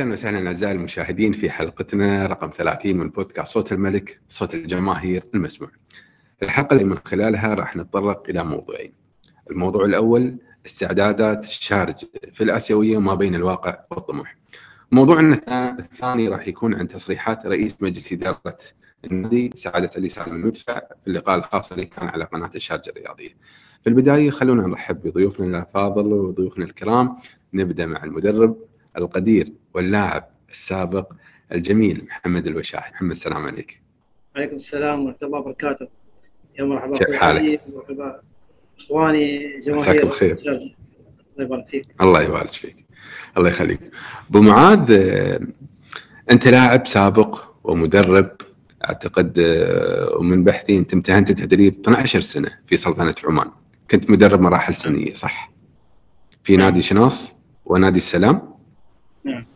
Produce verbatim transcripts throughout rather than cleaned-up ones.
أهلا وسهلا أعزائي المشاهدين في حلقتنا رقم ثلاثين من بودكاست صوت الملك، صوت الجماهير المسموع. الحلقة اللي من خلالها راح نتطرق إلى موضوعين. الموضوع الأول استعدادات الشارج في الاسيوية ما بين الواقع والطموح. موضوعنا الثاني راح يكون عن تصريحات رئيس مجلس إدارة النادي سعادة علي سالم المدفع في اللقاء الخاص اللي كان على قناة الشارقة الرياضية. في البداية خلونا نرحب بضيوفنا الأفاضل وضيوفنا الكرام. نبدأ مع المدرب القدير واللاعب السابق الجميل محمد الوشاح. محمد، السلام عليك. وعليكم السلام ورحمة الله وبركاته. يا مرحبا. كيف حالك؟ مرحبا اخواني جماهير الشارقة. الله يبارك فيك. الله يبارك فيك. الله يخليك. ابو معاذ، انت لاعب سابق ومدرب، اعتقد ومن بحثي انت امتهنت التدريب اثنتي عشرة سنة في سلطنة عمان. كنت مدرب مراحل سنية صح؟ في نادي شناص ونادي السلام. نعم.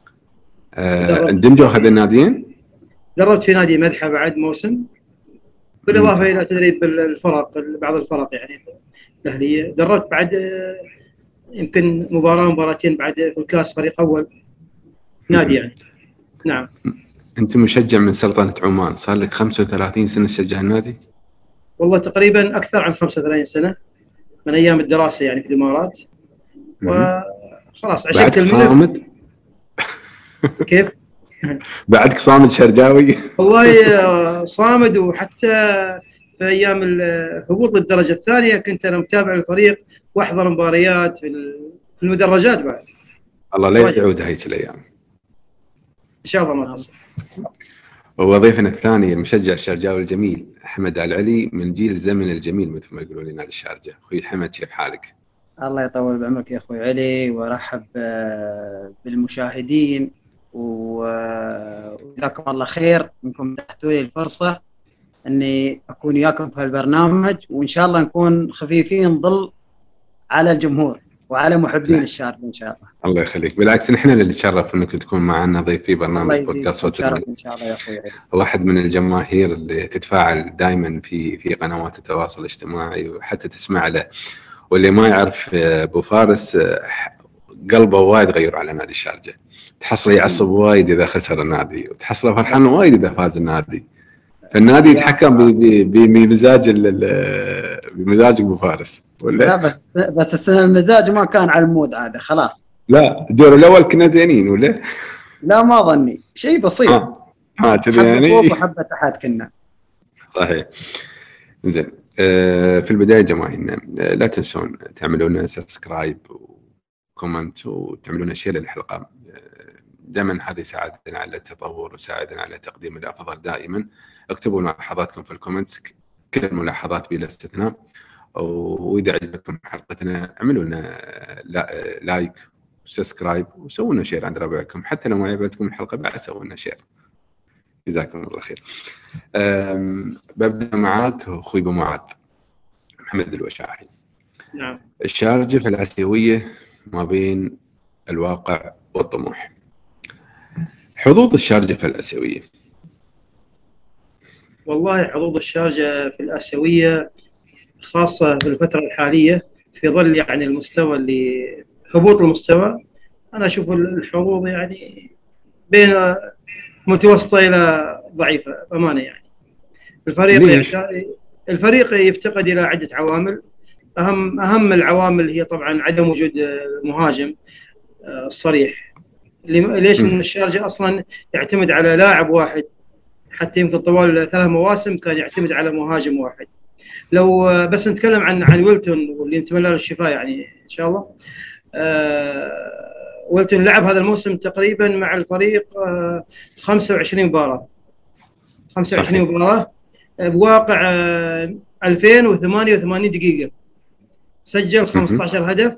اندمجوا اخذ الناديين؟ دربت في نادي مدحة بعد موسم، بالاضافه الى تدريب الفرق بعض الفرق يعني الاهليه، دربت بعد يمكن مباراه مباراتين بعد في الكاس فريق اول نادي يعني. نعم. انت مشجع من سلطنه عمان، صار لك خمسة وثلاثين سنه تشجع النادي؟ والله تقريبا اكثر عن خمسة وثلاثين سنه، من ايام الدراسه يعني في الامارات، وخلاص عشت الملك. كيف؟ بعدك صامد شرجاوي؟ والله صامد، وحتى في ايام الهبوط للدرجه الثانيه كنت انا متابع الفريق واحضر مباريات في المدرجات بعد. الله لا يعود هيك الايام. ان شاء الله ما تخسر. وضيفنا الثاني المشجع الشرجاوي الجميل حمد ال علي، من جيل الزمن الجميل مثل ما يقولون لنادي الشارقة. اخوي حمد، كيف حالك؟ الله يطول بعمرك يا اخوي علي، وارحب بالمشاهدين وجزاكم الله خير انكم تحتوا لي الفرصه اني اكون وياكم في هالبرنامج، وان شاء الله نكون خفيفين ظل على الجمهور وعلى محبين الشارقة ان شاء الله. الله يخليك، بالعكس نحن اللي نتشرف انك تكون معنا ضيف في برنامج بودكاست صوت الملك. ان شاء الله يا اخوي، واحد من الجماهير اللي تتفاعل دائما في في قنوات التواصل الاجتماعي وحتى تسمع له. واللي ما يعرف ابو فارس قلبه وايد غير على نادي الشارقة، تحصله يعصب وايد اذا خسر النادي، وتحصله فرحان وايد اذا فاز النادي. فالنادي يتحكم بمزاج بمزاج ابو فارس ولا لا؟ بس بس المزاج ما كان على المود عاده خلاص. لا، الدور الاول كنا زينين ولا؟ لا ما ظني، شيء بسيط. اه, آه كذا يعني، وحبه احد كنا. صحيح. زين، آه في البدايه جماهيرنا لا تنسون تعملون سبسكرايب كومنت وتعملون شير للحلقه، دائما هذا يساعدنا على التطور ويساعدنا على تقديم الافضل دائما. اكتبوا ملاحظاتكم في الكومنتس، كل الملاحظات بلا استثناء. واذا عجبتكم حلقتنا اعملوا لنا لايك وسبسكرايب وسووا لنا شير عند ربعكم، حتى لو ما عجبتكم الحلقه بعد سووا لنا شير. جزاكم الله خير. ببدا معك اخوي ابو معاذ، محمد الوشاحي. نعم. الشارقة في الاسيويه ما بين الواقع والطموح. حظوظ الشارقة في الاسيويه. والله حظوظ الشارقة في الاسيويه خاصه في الفتره الحاليه في ظل يعني المستوى اللي هبوط المستوى، انا اشوف الحظوظ يعني بين متوسطه الى ضعيفه امانه يعني. الفريق الفريق يفتقد الى عده عوامل، اهم اهم العوامل هي طبعا عدم وجود مهاجم صريح. ليش؟ ان الشارقة اصلا يعتمد على لاعب واحد، حتى يمكن طوال ثلاث مواسم كان يعتمد على مهاجم واحد. لو بس نتكلم عن عن ويلتون واللي نتمنى له الشفاء يعني ان شاء الله. أه ويلتون لعب هذا الموسم تقريبا مع الفريق خمسة وعشرين مباراه. خمسة وعشرين مباراه بواقع ألفين وثمانية وثمانين دقيقه. سجل خمسة عشر هدف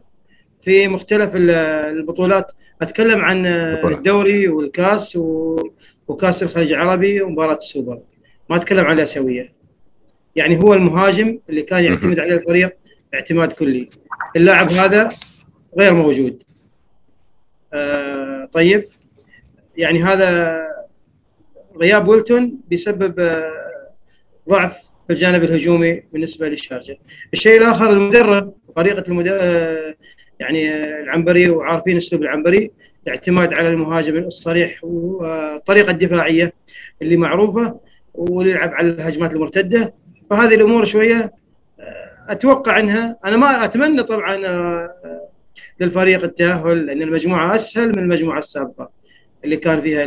في مختلف البطولات، اتكلم عن الدوري والكاس وكاس الخليج العربي ومباراه السوبر، ما اتكلم عن الاسيويه. يعني هو المهاجم اللي كان يعتمد عليه الفريق اعتماد كلي، اللاعب هذا غير موجود. آه طيب، يعني هذا غياب ويلتون بيسبب آه ضعف في الجانب الهجومي بالنسبه للشارقة. الشيء الاخر المدرب، طريقه المدرب يعني العنبري، وعارفين اسلوب العنبري الاعتماد على المهاجم الصريح والطريقه الدفاعيه اللي معروفه، ونلعب على الهجمات المرتده. فهذه الامور شويه اتوقع انها، انا ما اتمنى طبعا للفريق التاهل، لان المجموعه اسهل من المجموعه السابقه اللي كان فيها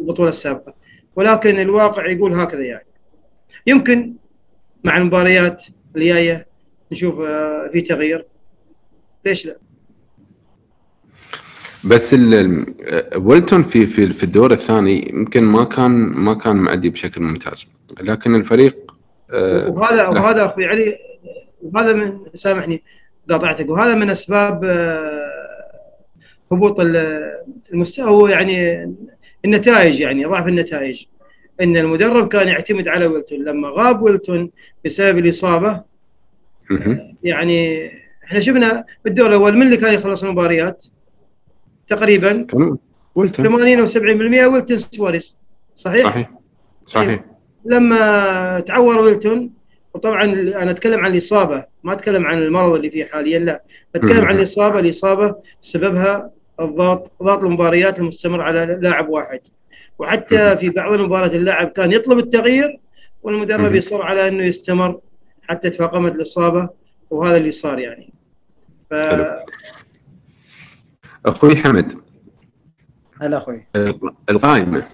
البطوله السابقه، ولكن الواقع يقول هكذا. يعني يمكن مع المباريات الجايه نشوف في تغيير، ليش لا؟ بس ويلتون في في في الدور الثاني يمكن ما كان ما كان معدي بشكل ممتاز، لكن الفريق آه وهذا وهذا اخوي علي، وهذا من، سامحني قاطعتك، وهذا من اسباب هبوط المستوى، يعني النتائج، يعني ضعف النتائج، ان المدرب كان يعتمد على ويلتون. لما غاب ويلتون بسبب الاصابه يعني احنا شفنا بالدور الاول من اللي كان يخلص المباريات تقريبا ويلتون ثمانين او سبعين بالمئة ويلتون سواريز، صحيح؟ صحيح صحيح يعني لما تعور ويلتون، وطبعا انا اتكلم عن الاصابه، ما اتكلم عن المرض اللي فيه حاليا، لا اتكلم عن الاصابه. الاصابه سببها الضغط، ضغط المباريات المستمر على لاعب واحد، وحتى في بعض المباريات اللاعب كان يطلب التغيير والمدرب يصر على انه يستمر حتى تفاقمت الاصابه، وهذا اللي صار يعني. ف... اخوي حمد، هلا اخوي، القائمه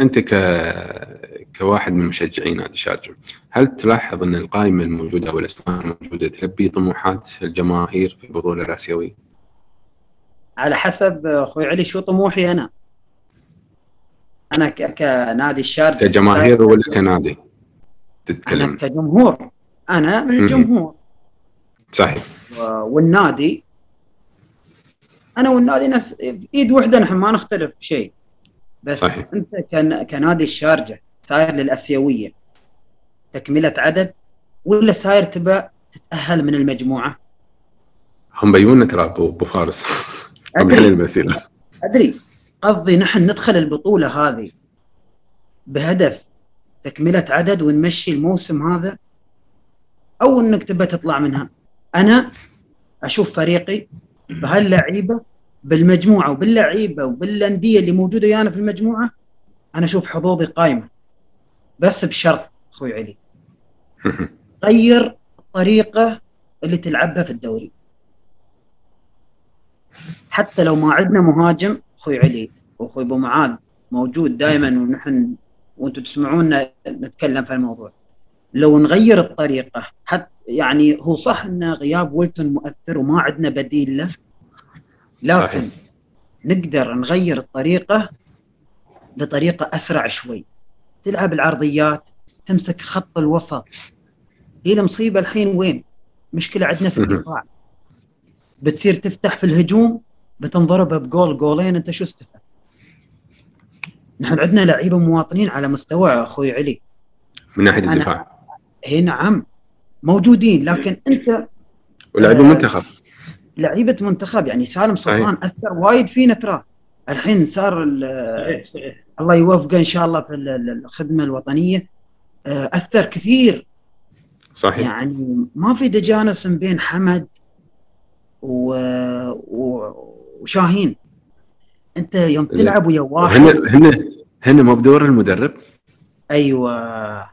انت ك كواحد من مشجعين نادي الشارقة، هل تلاحظ ان القائمه الموجوده والاسماء الموجوده تلبي طموحات الجماهير في البطوله الاسيويه؟ على حسب اخوي علي شو طموحي انا. انا كنادي الشارقة كجماهير ولا كنادي؟ تتكلم انا كجمهور، انا من الجمهور. صحيح. والنادي، انا والنادي نفس ايد واحده، نحن ما نختلف بشيء. بس صحيح. انت كنادي الشارقة ساير للاسيويه تكمله عدد، ولا ساير تبى تتاهل من المجموعه؟ هم بيونا ترى ابو فارس قبل البسيله. ادري، قصدي نحن ندخل البطوله هذه بهدف تكمله عدد ونمشي الموسم هذا، او انك تبى تطلع منها. انا اشوف فريقي بهاللعيبه بالمجموعه وباللعيبه وبالانديه اللي موجوده ويانا في المجموعه، انا اشوف حظوظي قائمه، بس بشرط اخوي علي غير الطريقه اللي تلعبها في الدوري. حتى لو ما عندنا مهاجم اخوي علي واخوي ابو معاذ موجود دائما، ونحن وانتم تسمعونا نتكلم في الموضوع، لو نغير الطريقه. حتى يعني هو صح ان غياب ويلتون مؤثر وما عندنا بديل له، لكن نقدر نغير الطريقه بطريقه اسرع شوي، تلعب العرضيات، تمسك خط الوسط. هي المصيبه الحين وين؟ مشكله عندنا في الدفاع، بتصير تفتح في الهجوم بتنضرب بجول جولين، انت شو استفدت؟ نحن عندنا لعيبه مواطنين على مستوى اخوي علي من ناحيه الدفاع. اي نعم موجودين، لكن انت ولعيبه منتخب، لعيبه منتخب يعني سالم سلطان اثر وايد فينا ترى. الحين صار الله يوفقه ان شاء الله في الخدمه الوطنيه، اثر كثير. صحيح. يعني ما في دجانس بين حمد و... و... وشاهين. انت يوم تلعب ويا واحد هن هن هن مو بدور المدرب. ايوه،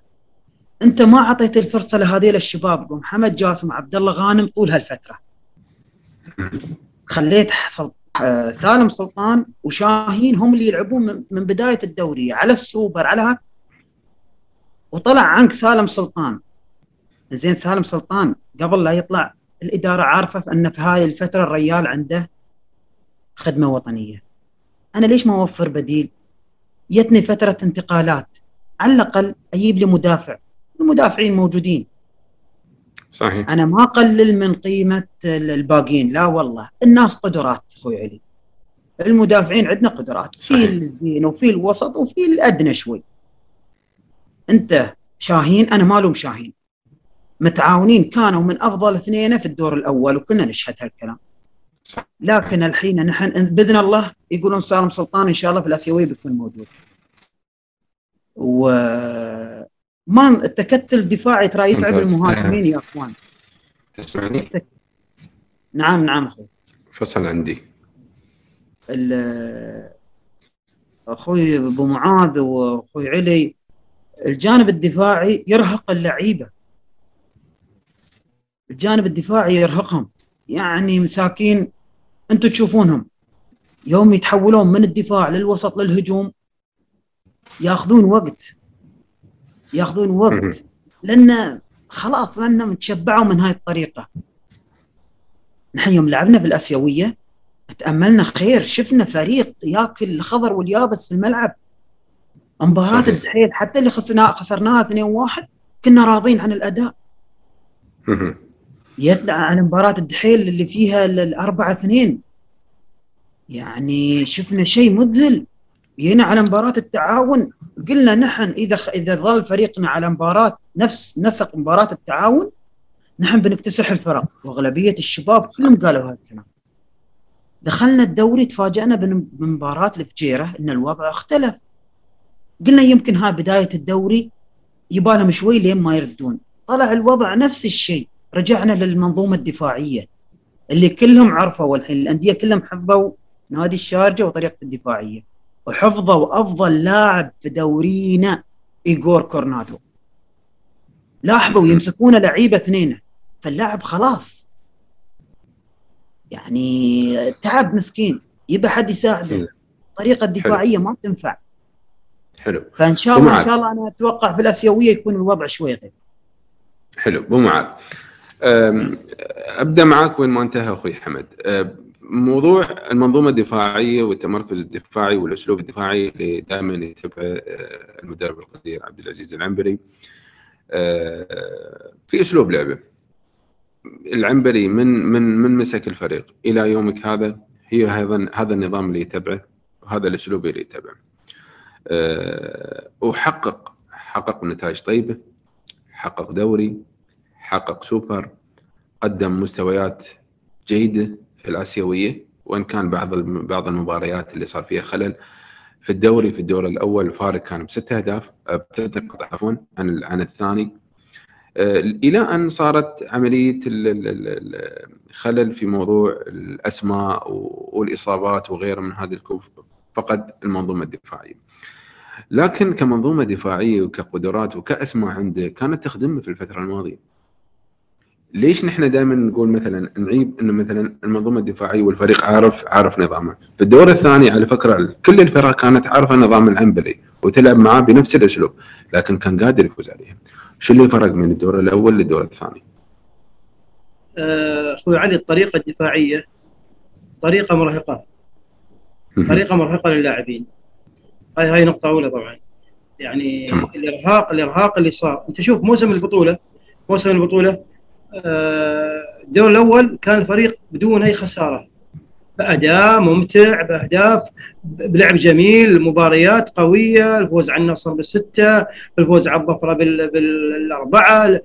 انت ما اعطيت الفرصه لهذيل الشباب، محمد جاسم، عبد الله غانم، طول هالفتره خليت سالم سلطان وشاهين هم اللي يلعبون من بدايه الدوري على السوبر على هك، وطلع عنك سالم سلطان. زين، سالم سلطان قبل لا يطلع الاداره عارفه ان في هاي الفتره الريال عنده خدمه وطنيه. انا ليش ما اوفر بديل؟ جتني فتره انتقالات، على الاقل اجيب لي مدافع، المدافعين موجودين. صحيح. انا ما اقلل من قيمه الباقين، لا والله، الناس قدرات اخوي علي. المدافعين عندنا قدرات، في الزين وفي الوسط وفي الادنى شوي. انت شاهين، انا ما الوم شاهين، متعاونين كانوا من افضل اثنين في الدور الاول وكنا نشهد هالكلام. لكن الحين نحن باذن الله يقولون سالم سلطان ان شاء الله في الاسيويه بيكون موجود. و ما التكتل الدفاعي ترى يتعب المهاجمين يا اخوان. تسمعني؟ التك... نعم نعم اخوي. فصل عندي. اخوي ابو معاذ واخوي علي، الجانب الدفاعي يرهق اللعيبه، الجانب الدفاعي يرهقهم، يعني مساكين انتم تشوفونهم يوم يتحولون من الدفاع للوسط للهجوم ياخذون وقت، ياخذون وقت لان خلاص لانهم تشبعوا من هاي الطريقه. نحن يوم لعبنا في الاسيويه تاملنا خير، شفنا فريق ياكل الخضر واليابس في الملعب. مباراه الدحيل حتى اللي خسرناها خسرناها اثنين واحد كنا راضين عن الاداء. يدعى عن مباراه الدحيل اللي فيها الأربعة اثنين، يعني شفنا شيء مذهل. جينا على مباراه التعاون قلنا نحن اذا اذا ظل فريقنا على مباراه نفس نسق مباراه التعاون نحن بنكتسح الفرق، واغلبيه الشباب كلهم قالوا هذا الكلام. دخلنا الدوري تفاجئنا بمباراه الفجيره ان الوضع اختلف، قلنا يمكن ها بدايه الدوري يبالهم شوي لين ما يردون، طلع الوضع نفس الشيء، رجعنا للمنظومه الدفاعيه اللي كلهم عرفوا الحين، الانديه كلهم حفظوا نادي الشارقة وطريقه الدفاعيه، وحفظوا افضل لاعب في دورينا إيغور كورنادو. لاحظوا يمسكون لعيبه اثنين، فاللاعب خلاص يعني تعب مسكين، يبى حد يساعده. الطريقه الدفاعيه ما تنفع. حلو. فان شاء الله ان شاء الله انا اتوقع في الاسيويه يكون الوضع شوي غير. حلو ابو معاذ. ابدا معك وين ما انتهى اخوي حمد. موضوع المنظومه الدفاعيه والتمركز الدفاعي والاسلوب الدفاعي اللي دائما يتبعه المدرب القدير عبد العزيز العنبري. في اسلوب لعبه. العنبري من من من مسك الفريق الى يومك هذا هي هذا هذا النظام اللي يتبعه وهذا الاسلوب اللي يتبعه. وحقق حقق نتائج طيبه، حقق دوري، حقق سوبر، قدم مستويات جيده في الاسيويه وان كان بعض بعض المباريات اللي صار فيها خلل. في الدوري في الدور الاول الفارق كان بست اهداف بست نقاط عفوا عن عن الثاني، الى ان صارت عمليه الخلل في موضوع الاسماء والاصابات وغيره من هذا الكوف، فقد المنظومه الدفاعيه. لكن كمنظومه دفاعيه وكقدرات وكاسماء عنده كانت تخدمه في الفتره الماضيه. ليش نحن دائما نقول مثلا نعيب انه مثلا المنظومه الدفاعيه والفريق عارف عارف نظامه، في الدور الثاني على فكره كل الفرق كانت عارفه نظام العنبري وتلعب معاه بنفس الاسلوب، لكن كان قادر يفوز عليها. شو اللي فرق من الدور الاول للدور الثاني؟ اخوي علي الطريقه الدفاعيه طريقه مرهقه. طريقه مرهقه للاعبين. هاي هاي نقطه اولى طبعا. يعني تمام. الارهاق الارهاق اللي صار، انت شوف موسم البطوله موسم البطوله الدور الاول كان الفريق بدون اي خساره، باداء ممتع، باهداف، بلعب جميل، مباريات قويه، الفوز على النصر بالسته، الفوز على الظفره بالاربعه،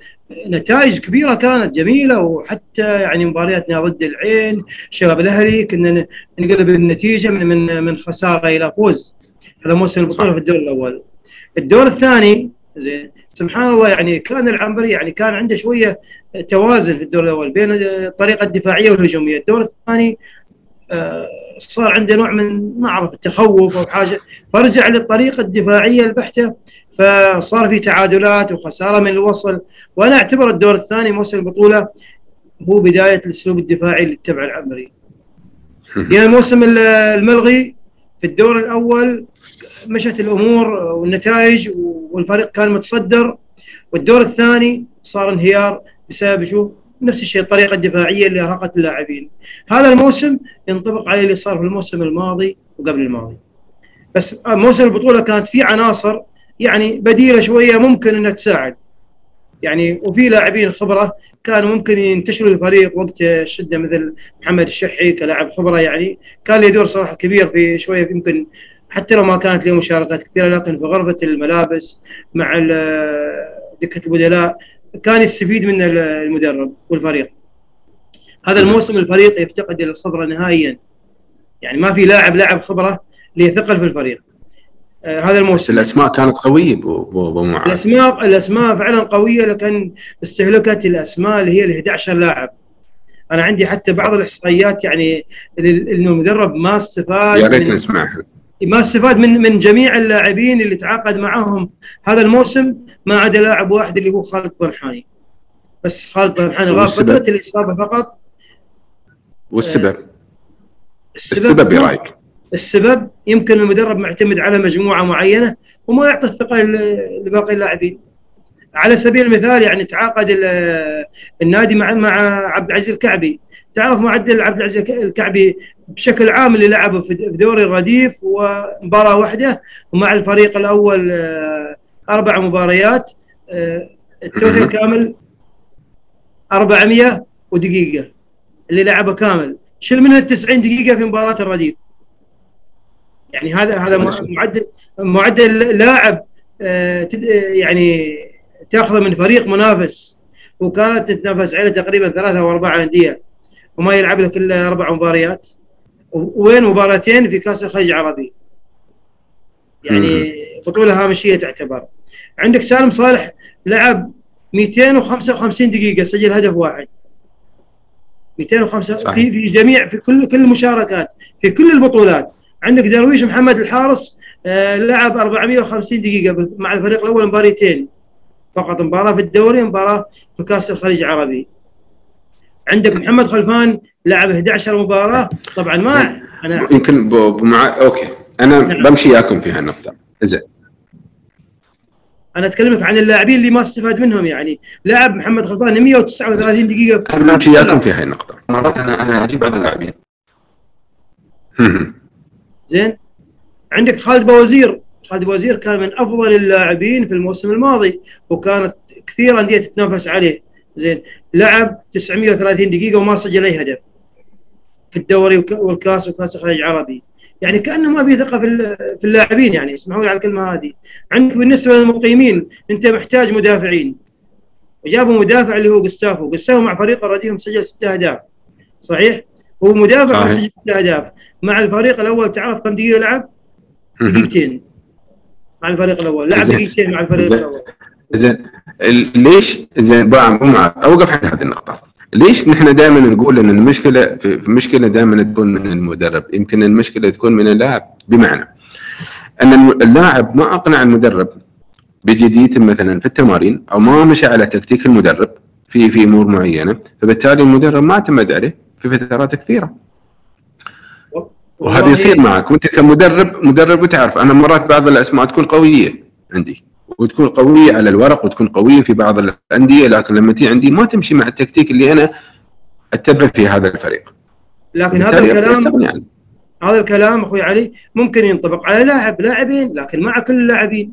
نتائج كبيره كانت جميله. وحتى يعني مبارياتنا ضد العين، شباب الاهلي، كنا نقلب النتيجه من من خساره الى فوز. هذا موسم البطوله في الدور الاول. الدور الثاني زين سبحان الله، يعني كان العنبري يعني كان عنده شويه توازن في الدور الاول بين الطريقه الدفاعيه والهجوميه. الدور الثاني صار عنده نوع من ما اعرف التخوف او حاجه، فرجع للطريقه الدفاعيه البحته، فصار في تعادلات وخساره من الوصل. وانا اعتبر الدور الثاني موسم البطوله هو بدايه الاسلوب الدفاعي اللي اتبعه العنبري. يعني الموسم الملغي في الدور الاول مشت الامور والنتائج والفريق كان متصدر، والدور الثاني صار انهيار بسبب شو؟ نفس الشيء الطريقه الدفاعيه اللي ارهقت اللاعبين. هذا الموسم ينطبق عليه اللي صار في الموسم الماضي وقبل الماضي. بس موسم البطوله كانت في عناصر يعني بديله شويه ممكن انها تساعد. يعني وفي لاعبين خبره كان ممكن ينتشروا الفريق وقت الشده، مثل محمد الشحي كلاعب خبره، يعني كان له دور صراحه كبير في شويه، يمكن حتى لو ما كانت له مشاركات كثيره، لكن في غرفه الملابس مع دكه البدلاء كان يستفيد من المدرب والفريق. هذا الموسم الفريق يفتقد الخبره نهائيا، يعني ما في لاعب لاعب خبره ليثقل في الفريق. آه هذا الموسم الاسماء كانت قويه ابو معاذ. الاسماء الاسماء فعلا قويه، لكن استهلكت الاسماء اللي هي ال احد عشر لاعب. انا عندي حتى بعض الاحصائيات يعني انه المدرب ما استفاد، يا ريت نسمعها، ما استفاد من من جميع اللاعبين اللي تعاقد معاهم هذا الموسم ما عدا لاعب واحد اللي هو خالد برحاني. بس خالد برحاني غاب فترة الاصابه فقط. والسبب؟ السبب يا رايك؟ السبب يمكن المدرب معتمد على مجموعه معينه وما يعطي الثقه لباقي اللاعبين. على سبيل المثال يعني تعاقد النادي مع مع عبد العزيز الكعبي، تعرف معدل عبد العزيز الكعبي بشكل عام اللي لعبه في دوري الرديف ومباراه واحده، ومع الفريق الاول اربع مباريات، التوتال كامل أربعمئة ودقيقه اللي لعبه كامل، شيل منها تسعين دقيقه في مباراه الرديف. يعني هذا هذا معدل معدل لاعب يعني تاخذه من فريق منافس، وكانت تتنافس عليه تقريبا ثلاثه او اربعه انديه، وما يلعب لك الا اربع مباريات، وين مباراتين في كاس الخليج العربي. يعني بطوله هامشيه تعتبر. عندك سالم صالح لعب مئتين وخمسة وخمسين دقيقه، سجل هدف واحد. مئتين وخمسة صحيح. في جميع في كل كل المشاركات في كل البطولات. عندك درويش محمد الحارس آه لعب أربعمئة وخمسين دقيقه مع الفريق الاول، مباريتين فقط، مباراه في الدوري ومباراه في كاس الخليج العربي. عندك محمد خلفان لعب إحدى عشرة مباراه، طبعا ما انا يمكن مع اوكي انا نعم. بمشي وياكم في هالنقطه. زين، انا اتكلمك عن اللاعبين اللي ما استفاد منهم. يعني لاعب محمد خلفان مئة وتسعة وثلاثين دقيقه، انا بمشي وياكم في هاي النقطه. مرات انا انا اجيب على اللاعبين. زين، عندك خالد بوزير، خالد بوزير كان من افضل اللاعبين في الموسم الماضي، وكانت كثير انديه تتنافس عليه. زين، لعب تسعمئة وثلاثين دقيقه وما سجل اي هدف في الدوري والكاس وكاس الخليج العربي. يعني كانه ما في ثقه في اللاعبين، يعني اسمحوا لي على الكلمه هذه. عندك بالنسبه للمقيمين، انت محتاج مدافعين، وجابوا مدافع اللي هو جوستافو، جوستافو مع فريق الرديف سجل ست اهداف، صحيح؟ هو مدافع سجل ست اهداف، مع الفريق الاول تعرف كم دقيقه لعب؟ دقيقتين مع الفريق الاول، لعب دقيقتين مع الفريق الاول. زين، ليش زين اوقف عند هذه النقطه. ليش نحن دائما نقول ان المشكله في مشكله دائما تكون من المدرب، يمكن المشكله تكون من اللاعب، بمعنى ان اللاعب ما اقنع المدرب بجديته مثلا في التمارين، او ما مشى على تكتيك المدرب في في امور معينه، فبالتالي المدرب ما اعتمد عليه في فترات كثيره. وهذا يصير معك وانت كمدرب، مدرب وتعرف انا مرات بعض الاسماء تكون قويه عندي، وتكون قويه على الورق، وتكون قويه في بعض الانديه، لكن لما تيجي عندي ما تمشي مع التكتيك اللي انا اتبع في هذا الفريق. لكن هذا الكلام هذا الكلام اخوي علي ممكن ينطبق على لاعب لاعبين، لكن مع كل اللاعبين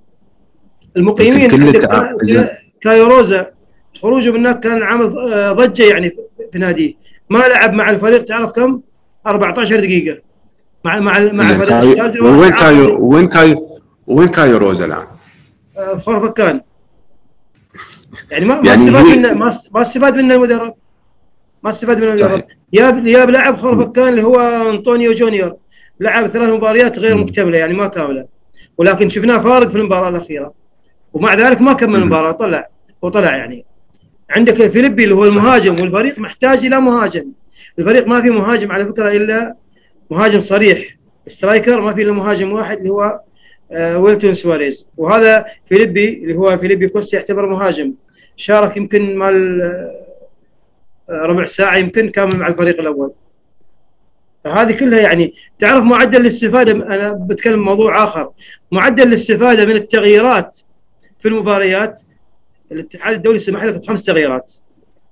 المقيمين. كايو روزا خروجه من هناك كان عامل ضجه يعني في ناديه، ما لعب مع الفريق تعرف كم؟ أربعة عشر دقيقه مع مع مع الفريق. وين كايو وين كايو وين كايو روزا الان؟ خورفكان. يعني ما يعني ما استفاد منه، ما استفاد منه المدرب، ما استفاد منه المدرب. جاب جاب لاعب خورفكان اللي هو انطونيو جونيور، لعب ثلاث مباريات غير مكتمله يعني ما كامله، ولكن شفناه فارق في المباراه الاخيره، ومع ذلك ما كمل المباراه، طلع وطلع. يعني عندك فيليبي اللي هو المهاجم، والفريق محتاج الى مهاجم. الفريق ما في مهاجم على فكره، الا مهاجم صريح، سترايكر ما في الا مهاجم واحد اللي هو آه ويلتون سواريز، وهذا فيليبي اللي هو فيليبي كوست يعتبر مهاجم، شارك يمكن مال آه ربع ساعه يمكن كامل مع الفريق الاول. فهذه كلها يعني تعرف معدل الاستفاده. انا بتكلم موضوع اخر، معدل الاستفاده من التغييرات في المباريات. الاتحاد الدولي سمح لك بخمس تغييرات،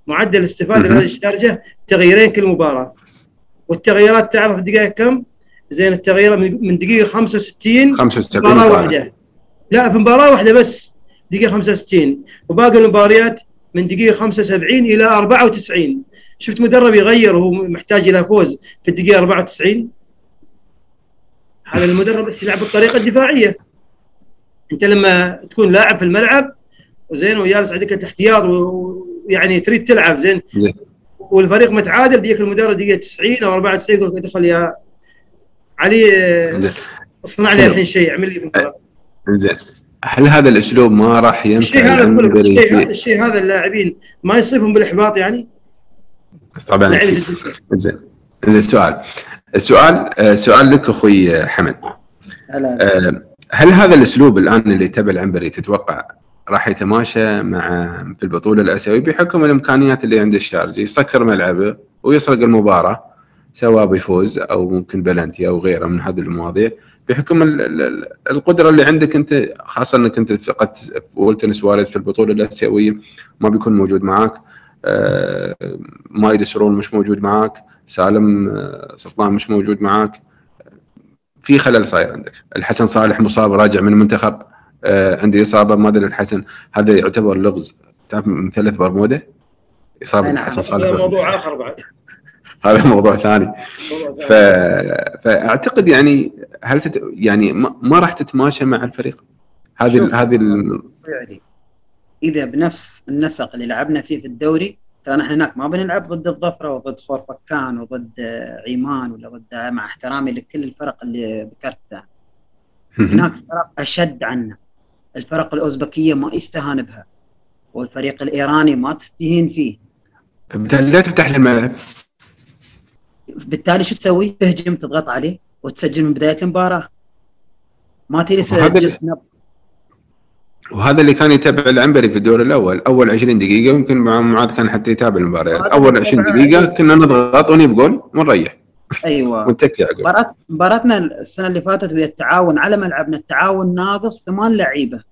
معدل الاستفاده لهذه الشارجه تغييرين كل مباراه. والتغييرات تعرف دقائق كم؟ زين، التغيير من دقيقه خمسة وستين خمسة وستين مباراه واحده، لا في مباراه واحده بس دقيقه خمسة وستين، وباقي المباريات من دقيقه خمسة وسبعين الى أربعة وتسعين. شفت مدرب يغير وهو محتاج الى فوز في الدقيقه أربعة وتسعين؟ هذا المدرب بس يلعب بالطريقه الدفاعيه. انت لما تكون لاعب في الملعب وزين وجالس عندك احتياط ويعني تريد تلعب زين, زين. والفريق متعادل، بيجيك المدرب دقيقه تسعين او أربعة وتسعين يقول لك ادخل يا علي اصنع لي الحين شيء، اعمل لي مباراه. زين، هل هذا الاسلوب ما راح ينفع؟ الشيء هذا الشيء هذا اللاعبين ما يصيبهم بالاحباط يعني؟ طبعا اكيد. زين السؤال السؤال سؤال لك اخوي حمد. هلا. هل هذا الاسلوب الان اللي تبع العنبري تتوقع راح يتماشى مع في البطوله الاسيويه بحكم الامكانيات اللي عند الشارجي؟ يسكر ملعبه ويسرق المباراه سواء بيفوز او ممكن بلنتي او غيره من هذه المواضيع بحكم القدره اللي عندك انت، خاصه انك انت فقدت ويلتون سواريز في البطوله الاسيويه، ما بيكون موجود معاك. آه مايد سرون مش موجود معاك، سالم سلطان مش موجود معاك، في خلل صاير عندك. الحسن صالح مصاب راجع من المنتخب، آه عندي اصابه ما ادري الحسن، هذا يعتبر لغز. تعرف مثلث برمودا اصابه الحسن صالح موضوع اخر بعد هذا موضوع ثاني. ف... فاعتقد يعني هل تت... يعني ما, ما راح تتماشى مع الفريق هذه هذه ال... اذا بنفس النسق اللي لعبنا فيه في الدوري، ترى نحن هناك ما بنلعب ضد الظفره وضد خورفكان وضد عيمان ولا ضد، مع احترامي لكل الفرق اللي ذكرتها. هناك فرق اشد عنا، الفرق الاوزبكيه ما يستهان بها، والفريق الايراني ما تستهين فيه، فبالتالي لا تفتح الملعب. بالتالي شو تسوي؟ تهجم، تضغط عليه وتسجل من بدايه المباراه، ما تجلس جسم. وهذا اللي كان يتابع العنبري في الدور الاول، اول عشرين دقيقه، ويمكن مع معاذ كان حتى يتابع المباريات، اول عشرين دقيقه كنا نضغط ونجيب جول ونريح. ايوه ونتكي على جول. مباراتنا السنه اللي فاتت ويا التعاون على ملعبنا، التعاون ناقص ثمان لعيبه.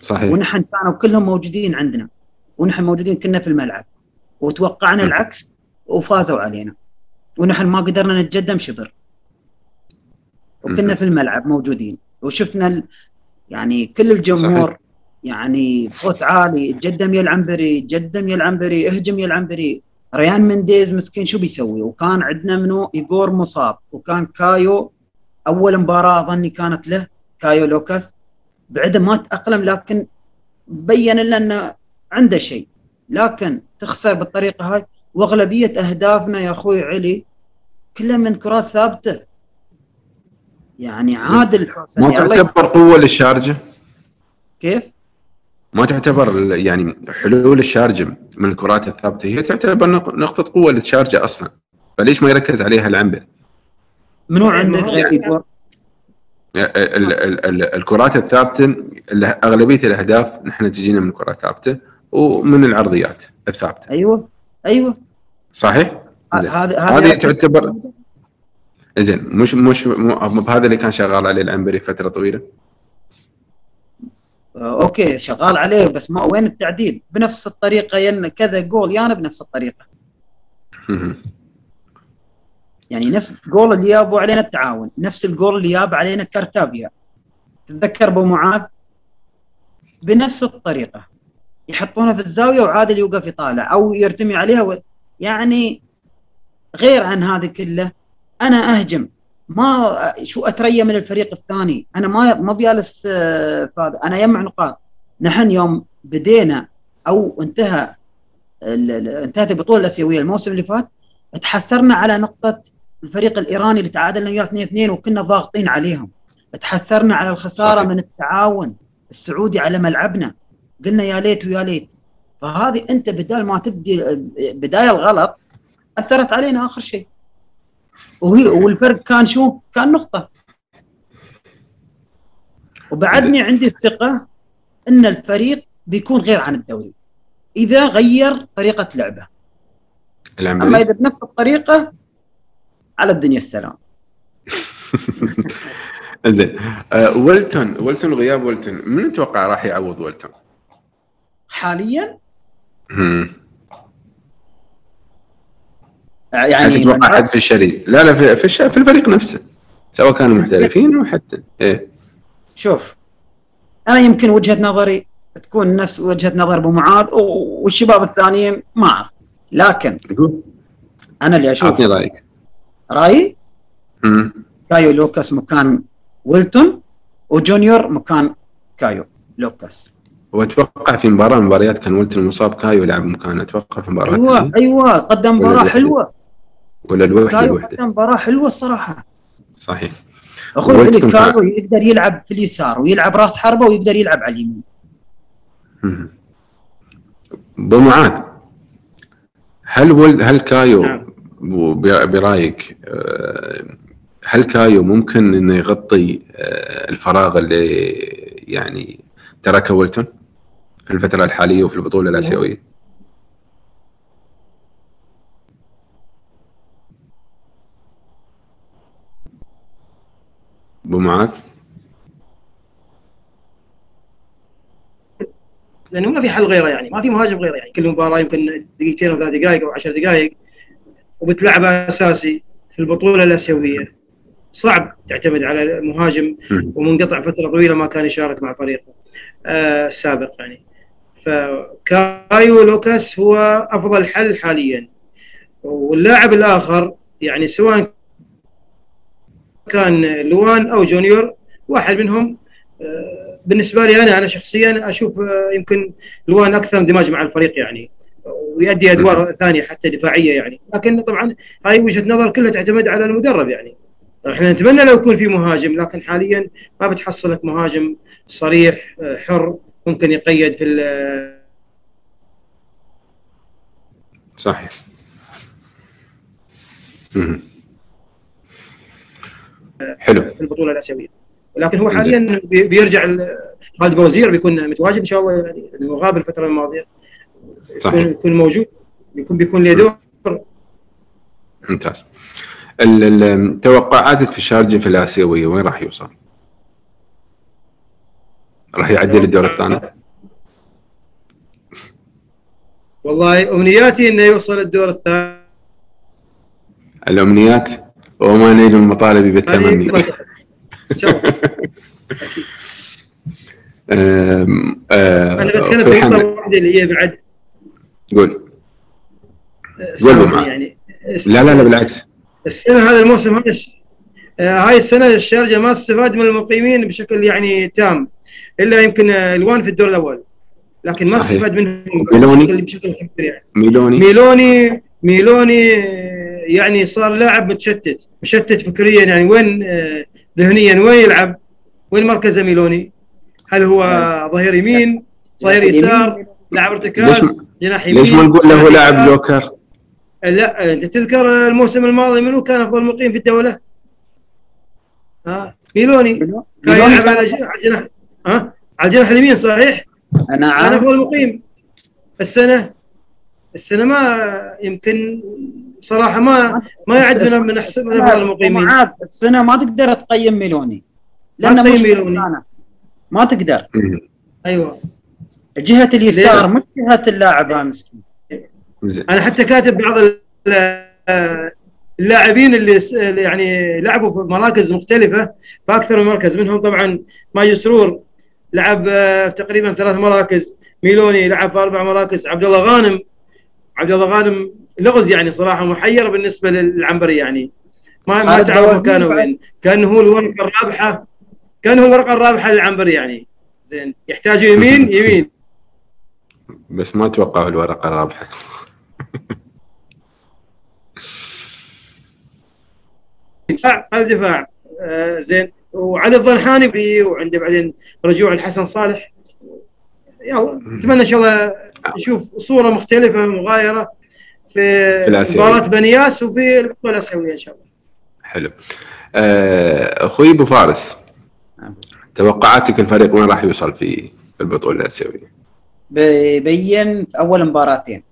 صحيح. ونحن كانوا كلهم موجودين عندنا، ونحن موجودين كنا في الملعب، وتوقعنا م. العكس وفازوا علينا، ونحن ما قدرنا نتقدم شبر، وكنا في الملعب موجودين وشفنا ال... يعني كل الجمهور. صحيح. يعني بصوت عالي تقدم يا العنبري، تقدم يا العنبري، اهجم يا العنبري. ريان منديز مسكين شو بيسوي؟ وكان عندنا منو إيغور مصاب، وكان كايو اول مباراه اظني كانت له، كايو لوكاس بعد ما تاقلم، لكن بين لنا انه عنده شيء. لكن تخسر بالطريقه هاي، واغلبيه اهدافنا يا اخوي علي كلها من كرات ثابته. يعني عادل الحسن ما تعتبر قوه للشارجه؟ كيف؟ ما تعتبر يعني حلول الشارجه من الكرات الثابته، هي تعتبر نقطه قوه للشارجه اصلا، فليش ما يركز عليها العنبري؟ منو عندك غير الكرات الثابته؟ اغلبيه الاهداف نحن تجينا من كرات ثابته ومن العرضيات الثابته. ايوه ايوه صحيح. هذه هذه تعتبر زين. مش مش بهذا اللي كان شغال عليه العنبري فتره طويله. اوكي شغال عليه، بس ما وين التعديل؟ بنفس الطريقه ين كذا جول يانا بنفس الطريقه. يعني نفس الجول اللي جابوا علينا التعاون، نفس الجول اللي جاب علينا كارتابيا، تتذكر ابو معاذ؟ بنفس الطريقه يحطونه في الزاويه وعادل يوقف يطالع او يرتمي عليها و... يعني غير عن هذه كله. انا اهجم، ما شو اتريى من الفريق الثاني، انا ما ما بيالس فاضي، انا يجمع نقاط. نحن يوم بدينا او انتهى ال... انتهت البطوله الاسيويه الموسم اللي فات، تحسرنا على نقطه الفريق الايراني اللي تعادلنا وياه اثنين اثنين وكنا ضاغطين عليهم، تحسرنا على الخساره من التعاون السعودي على ملعبنا، قلنا يا ليت ويا ليت. فهذه انت بدال ما تبدي بدايه الغلط اثرت علينا اخر شيء، وهي والفرق كان شو؟ كان نقطه. وبعدني عندي الثقه ان الفريق بيكون غير عن الدوري اذا غير طريقه لعبه. اما اذا بنفس الطريقه على الدنيا السلام. زين. أه ويلتون ويلتون غياب ويلتون، من تتوقع راح يعوض ويلتون؟ حاليا يعني تتوقع حد في الشريك؟ لا لا في, في, في الفريق نفسه، سواء كانوا محترفين او حتى ايه. شوف انا يمكن وجهه نظري تكون نفس وجهه نظر ابو معاذ والشباب الثانيين، ما اعرف، لكن انا اللي اشوف. اعطني رايك. رايي كايو لوكاس مكان ويلتون، وجونيور مكان كايو لوكاس. واتوقع في مباراه من المباريات كان ويلتون مصاب، كايو يلعب مكانه، اتوقع في مباراه. ايوه ايوه قدم مباراه حلوه. ولا الوحده الوحده قدم مباراه حلوه الصراحه. صحيح. اخوي كايو يقدر يلعب في اليسار ويلعب راس حربه ويقدر يلعب على اليمين. ابو معاذ هل ول... هل كايو برايك هل كايو ممكن انه يغطي الفراغ اللي يعني تركه ويلتون في الفترة الحالية وفي البطولة الآسيوية؟ ابو معاذ لانه ما في حل غيره، يعني ما في مهاجم غيره، يعني كل مباراه يمكن دقيقتين او ثلاث دقائق او عشر دقائق وبتلعبه اساسي في البطوله الاسيويه. صعب تعتمد على مهاجم ومنقطع فتره طويله ما كان يشارك مع فريقه آه السابق، يعني فكايو لوكاس هو افضل حل حاليا. واللاعب الاخر يعني سواء كان لوان او جونيور واحد منهم، بالنسبه لي انا انا شخصيا اشوف يمكن لوان اكثر اندماج مع الفريق يعني ويؤدي ادوار ثانيه حتى دفاعيه يعني، لكن طبعا هاي وجهه نظر كلها تعتمد على المدرب يعني. احنا نتمنى لو يكون في مهاجم، لكن حاليا ما بتحصل لك مهاجم صريح حر ممكن يقيد في ال صحيح. حلو في البطوله الاسيويه، ولكن هو حاليا بيرجع خالد بوزير بيكون متواجد ان شاء الله، يعني المغاب الفتره الماضيه صحيح يكون موجود، بيكون بيكون له دور. ممتاز. توقعاتك في الشارقة في الاسيويه وين راح يوصل؟ راح يعدي للدور الثاني؟ والله امنياتي انه يوصل الدور الثاني. الامنيات وما نيل المطالب بالتمني. انا بتكلم في نقطه واحده اللي هي بعد قول قول يعني لا لا لا بالعكس، السنه هذا الموسم هذا هاي السنه الشارقة ما استفاد من المقيمين بشكل يعني تام، الا يمكن الوان في الدور الاول، لكن ما استفاد منهم ميلوني بشكل كبير يعني. ميلوني ميلوني ميلوني يعني صار لاعب متشتت، مشتت فكريا يعني، وين ذهنيا وين يلعب، وين مركزه ميلوني؟ هل هو ظهير يمين، ظهير يسار، لاعب ارتكاز، جناح يمين؟ ليش ما نقول له لاعب لوكر؟ لا انت تذكر الموسم الماضي منو كان افضل مقيم في الدوله؟ ها ميلوني كان يلعب على الجناح، ها على الجناح اليمين صحيح؟ انا عارف افضل مقيم السنه السنه ما يمكن صراحه ما ما يعدنا من احسن من المقيمين. السنه ما تقدر تقيم ميلوني لانه مش ميلوني ما تقدر. ايوه جهه اليسار مش جهه اللاعب مسكين. انا حتى كاتب بعض اللاعبين اللي يعني لعبوا في مراكز مختلفه فاكثر من مركز، منهم طبعا ماجد سرور لعب تقريبا ثلاث مراكز، ميلوني لعب في اربع مراكز، عبد الله غانم عبد الله غانم لغز يعني صراحه محيره بالنسبه للعنبري يعني ما ما تعرف مكانه وين، كان هو الورقه الرابحه كان هو الورقه الرابحه للعنبري يعني. زين يحتاج يمين يمين بس ما اتوقع الورقه الرابحه. دفاع دفاع آه زين، وعلي الضنحاني بي وعنده بعدين رجوع الحسن صالح. يلا اتمنى ان شاء الله نشوف صوره مختلفه مغايره في مباراة بنياس وفي البطولة الآسيوية إن شاء الله. حلو. أخوي أبو فارس، توقعاتك الفريق وين راح يوصل في البطولة الآسيوية؟ بيبين في أول مباراتين.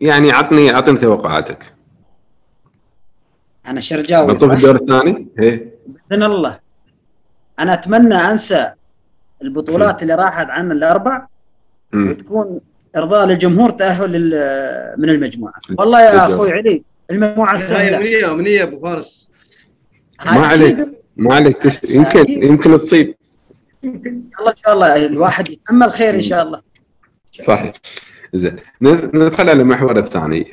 يعني عطني عطني توقعاتك. أنا شرجاوي. بنطوف الدور الثاني؟ إيه. بإذن الله. أنا أتمنى أنسى البطولات م. اللي راحت عن الأربع م. وتكون إرضاء للجمهور، تأهل من المجموعة. والله يا أخوي علي المجموعة سهلة. أمنية أمنية أبو فارس. ما عليك ما عليك تشتري، يمكن يمكن تصيب. يمكن الله إن شاء الله الواحد يتأمل خير إن شاء الله. صحيح. زين ندخل على المحور الثاني.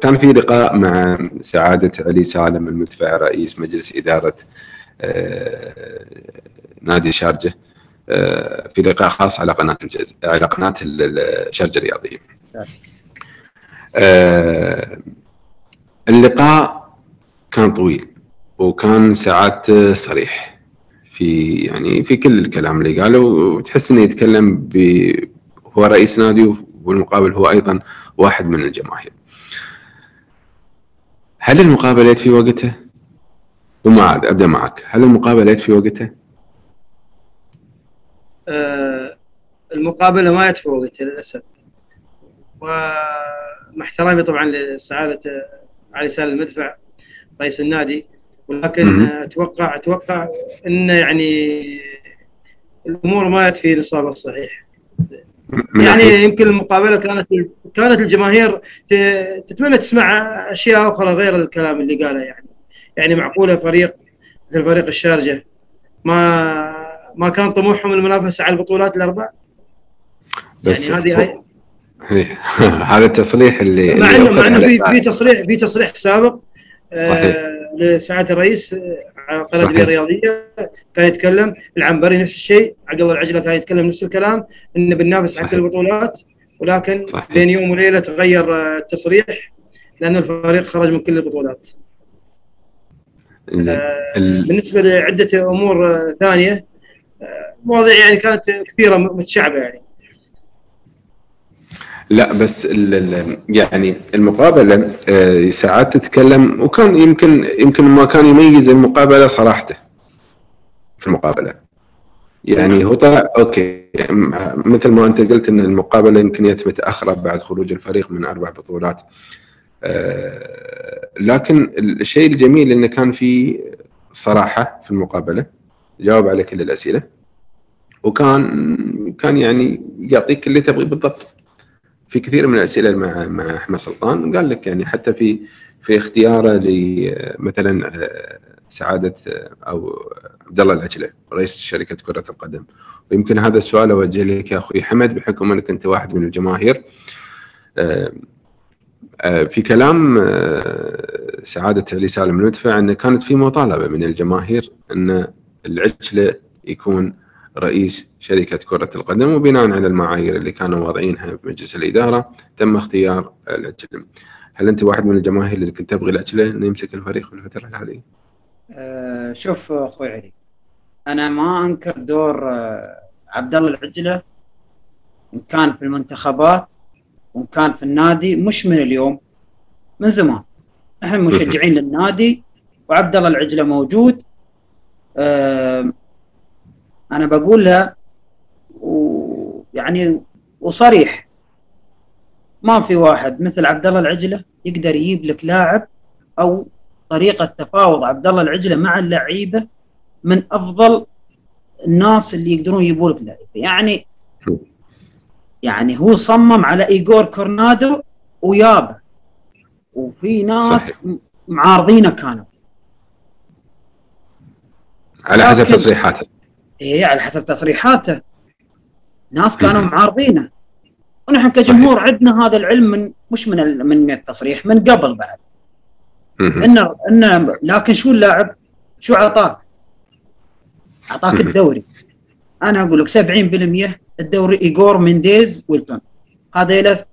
كان في لقاء مع سعادة علي سالم المدفع رئيس مجلس إدارة نادي الشارقة في لقاء خاص على قناه الجز... على قناه الشارقة الرياضيه. آه... اللقاء كان طويل وكان ساعات صريح في يعني في كل الكلام اللي قاله، وتحس انه يتكلم ب... هو رئيس نادي والمقابل هو ايضا واحد من الجماهير. هل المقابلات في وقتها؟ ومعاد ابدا معك، هل المقابلات في وقتها؟ أه المقابله ما في وقتها للاسف، ومع احترامي طبعا لسعاده علي سالم المدفع رئيس النادي، ولكن اتوقع اتوقع انه يعني الامور ما في الاصابه الصحيح. يعني يمكن المقابله كانت كانت الجماهير تتمنى تسمع اشياء اخرى غير الكلام اللي قاله. يعني يعني معقوله فريق مثل فريق الشارقة ما ما كان طموحهم المنافسه على البطولات الاربع؟ بس يعني هذه هذا التصريح اللي مع انه مع انه في تصريح في تصريح سابق صحيح لسعاده الرئيس على قناه الرياضيه كان يتكلم، العنبري نفس الشيء، عبد الله العجلة كان يتكلم نفس الكلام انه بننافس على كل البطولات، ولكن صحيح. بين يوم وليله تغير التصريح لان الفريق خرج من كل البطولات. ال... بالنسبه لعده امور ثانيه مواضيع يعني كانت كثيره متشعبه يعني. لا بس ال ال يعني المقابله ساعات تتكلم، وكان يمكن يمكن ما كان يميز المقابله صراحته في المقابله. يعني هو طلع اوكي مثل ما انت قلت ان المقابله يمكن جت متاخره بعد خروج الفريق من اربع بطولات، لكن الشيء الجميل انه كان في صراحه في المقابله، جاوب على كل الاسئله وكان كان يعني يعطيك اللي تبغيه بالضبط. في كثير من الاسئله مع مع احمد سلطان قال لك يعني حتى في في اختياره لمثلا سعاده او عبد الله العجلة رئيس شركه كره القدم، ويمكن هذا السؤال اوجه لك يا اخوي حمد بحكم انك انت واحد من الجماهير. في كلام سعاده علي سالم المدفع انه كانت في مطالبه من الجماهير ان العجلة يكون رئيس شركة كرة القدم، وبناء على المعايير اللي كانوا واضعينها بمجلس الإدارة تم اختيار العجلة. هل أنت واحد من الجماهير اللي كنت تبغي العجلة إنه يمسك الفريق في الفترة الحالية؟ أه شوف أخوي علي، أنا ما أنكر دور عبد الله العجلة إن كان في المنتخبات وإن كان في النادي، مش من اليوم، من زمان نحن مشجعين للنادي وعبد الله العجلة موجود. أه أنا بقولها ويعني وصريح، ما في واحد مثل عبد الله العجلة يقدر يجيب لك لاعب أو طريقة تفاوض عبد الله العجلة مع اللعيبة من أفضل الناس اللي يقدرون يجيبوا لك لعيبة. يعني يعني هو صمم على إيغور كورنادو ويابه، وفي ناس معارضينه كانوا على حسب تصريحاته. ايه على حسب تصريحاته ناس كانوا معارضينه، ونحن كجمهور عندنا هذا العلم من مش من من التصريح من قبل بعد انه انه لكن شو اللاعب شو عطاك؟ عطاك الدوري. انا اقول لك سبعين بالمئة الدوري ايغور مينديز ويلتون هذا لس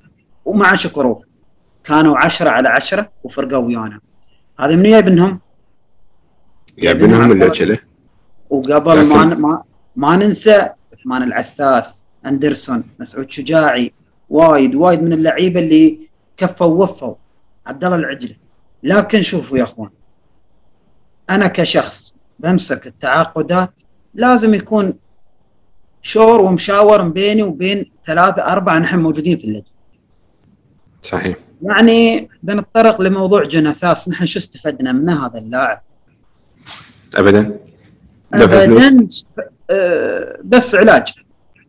ومع شكروف كانوا عشرة على عشرة وفرقوا ويانا. هذا من جايب منهم؟ جايب منهم العجلة. وقبل ما ما ما ننسى عثمان العساس، اندرسون، مسعود شجاعي، وايد وايد من اللعيبه اللي كفوا ووفوا عبد الله العجله. لكن شوفوا يا اخوان، انا كشخص بمسك التعاقدات لازم يكون شور ومشاور بيني وبين ثلاثه اربعه نحن موجودين في اللجنه. صحيح. يعني بنتطرق لموضوع جناثاس، نحن شو استفدنا من هذا اللاعب؟ ابدا ابدا. أه بس علاج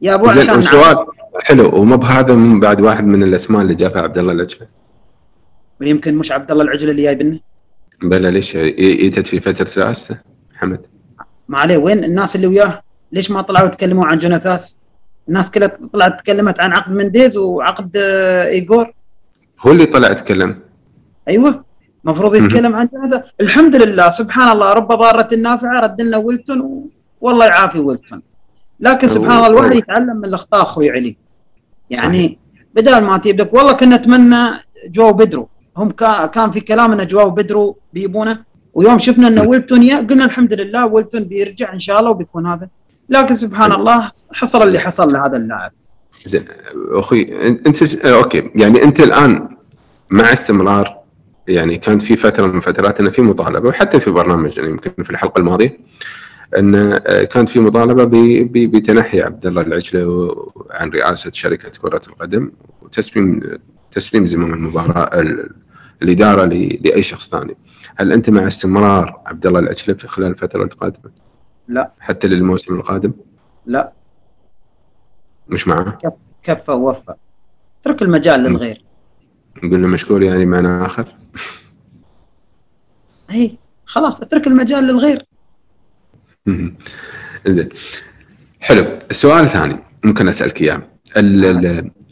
يا ابو عشان سؤال حلو، وما بهذا من بعد واحد من الاسماء اللي جابها عبد الله العجلة، ويمكن مش عبد الله العجلة اللي جايبنا بلا. ليش ايتت في فتره رئاسته حمد؟ ما عليه، وين الناس اللي وياه؟ ليش ما طلعوا يتكلموا عن جوناثاس؟ الناس كلها طلعت تكلمت عن عقد منديز وعقد ايغور. هو اللي طلع يتكلم؟ ايوه مفروض يتكلم عن هذا. الحمد لله سبحان الله رب ضارة النافعة، رد لنا ويلتون والله يعافي ويلتون. لكن سبحان الله الواحد يتعلم من الاخطاء اخوي علي. يعني صحيح. بدل ما تجيب لك والله كنا نتمنى جواو بدرو، هم كان في كلام ان جواو بدرو بيبونه، ويوم شفنا ان ويلتون قلنا الحمد لله ويلتون بيرجع ان شاء الله وبيكون هذا. لكن سبحان الله حصل اللي حصل لهذا اللاعب. زين اخوي انت اوكي، يعني انت الان مع استمرار، يعني كانت في فتره من فترات ان في مطالبه، وحتى في برنامج يعني يمكن في الحلقه الماضيه ان كانت في مطالبه بتنحي عبد الله العجلة عن رئاسه شركه كره القدم وتسليم تسليم زمام المباراه الاداره لاي شخص ثاني. هل انت مع استمرار عبد الله العجلة في خلال الفتره القادمه؟ لا. حتى للموسم القادم؟ لا. مش معه؟ كفى ووفى، اترك المجال للغير. نقول له مشكور يعني معنى آخر؟ اي خلاص، اترك المجال للغير. زين حلو. السؤال الثاني ممكن أسألك إياه،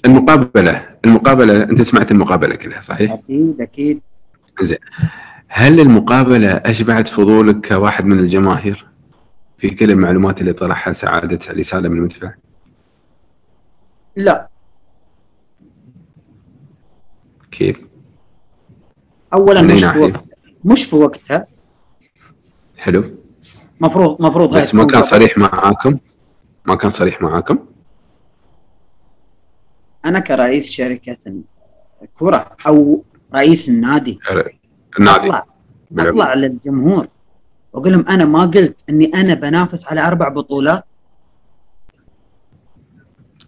المقابلة المقابلة أنت سمعت المقابلة كلها صحيح؟ أكيد أكيد. زين، هل المقابلة أشبعت فضولك كواحد من الجماهير في كل المعلومات اللي طرحها سعادة علي سالم المدفع؟ لا. كيف؟ أولاً مش في وقتها. مش في وقتها. حلو. مفروض مفروض. بس ما كان صريح معاكم؟ ما كان صريح معاكم؟ أنا كرئيس شركة كرة أو رئيس النادي. النادي. أطلع بالعبو. أطلع للجمهور وأقول لهم أنا ما قلت إني أنا بنافس على أربع بطولات.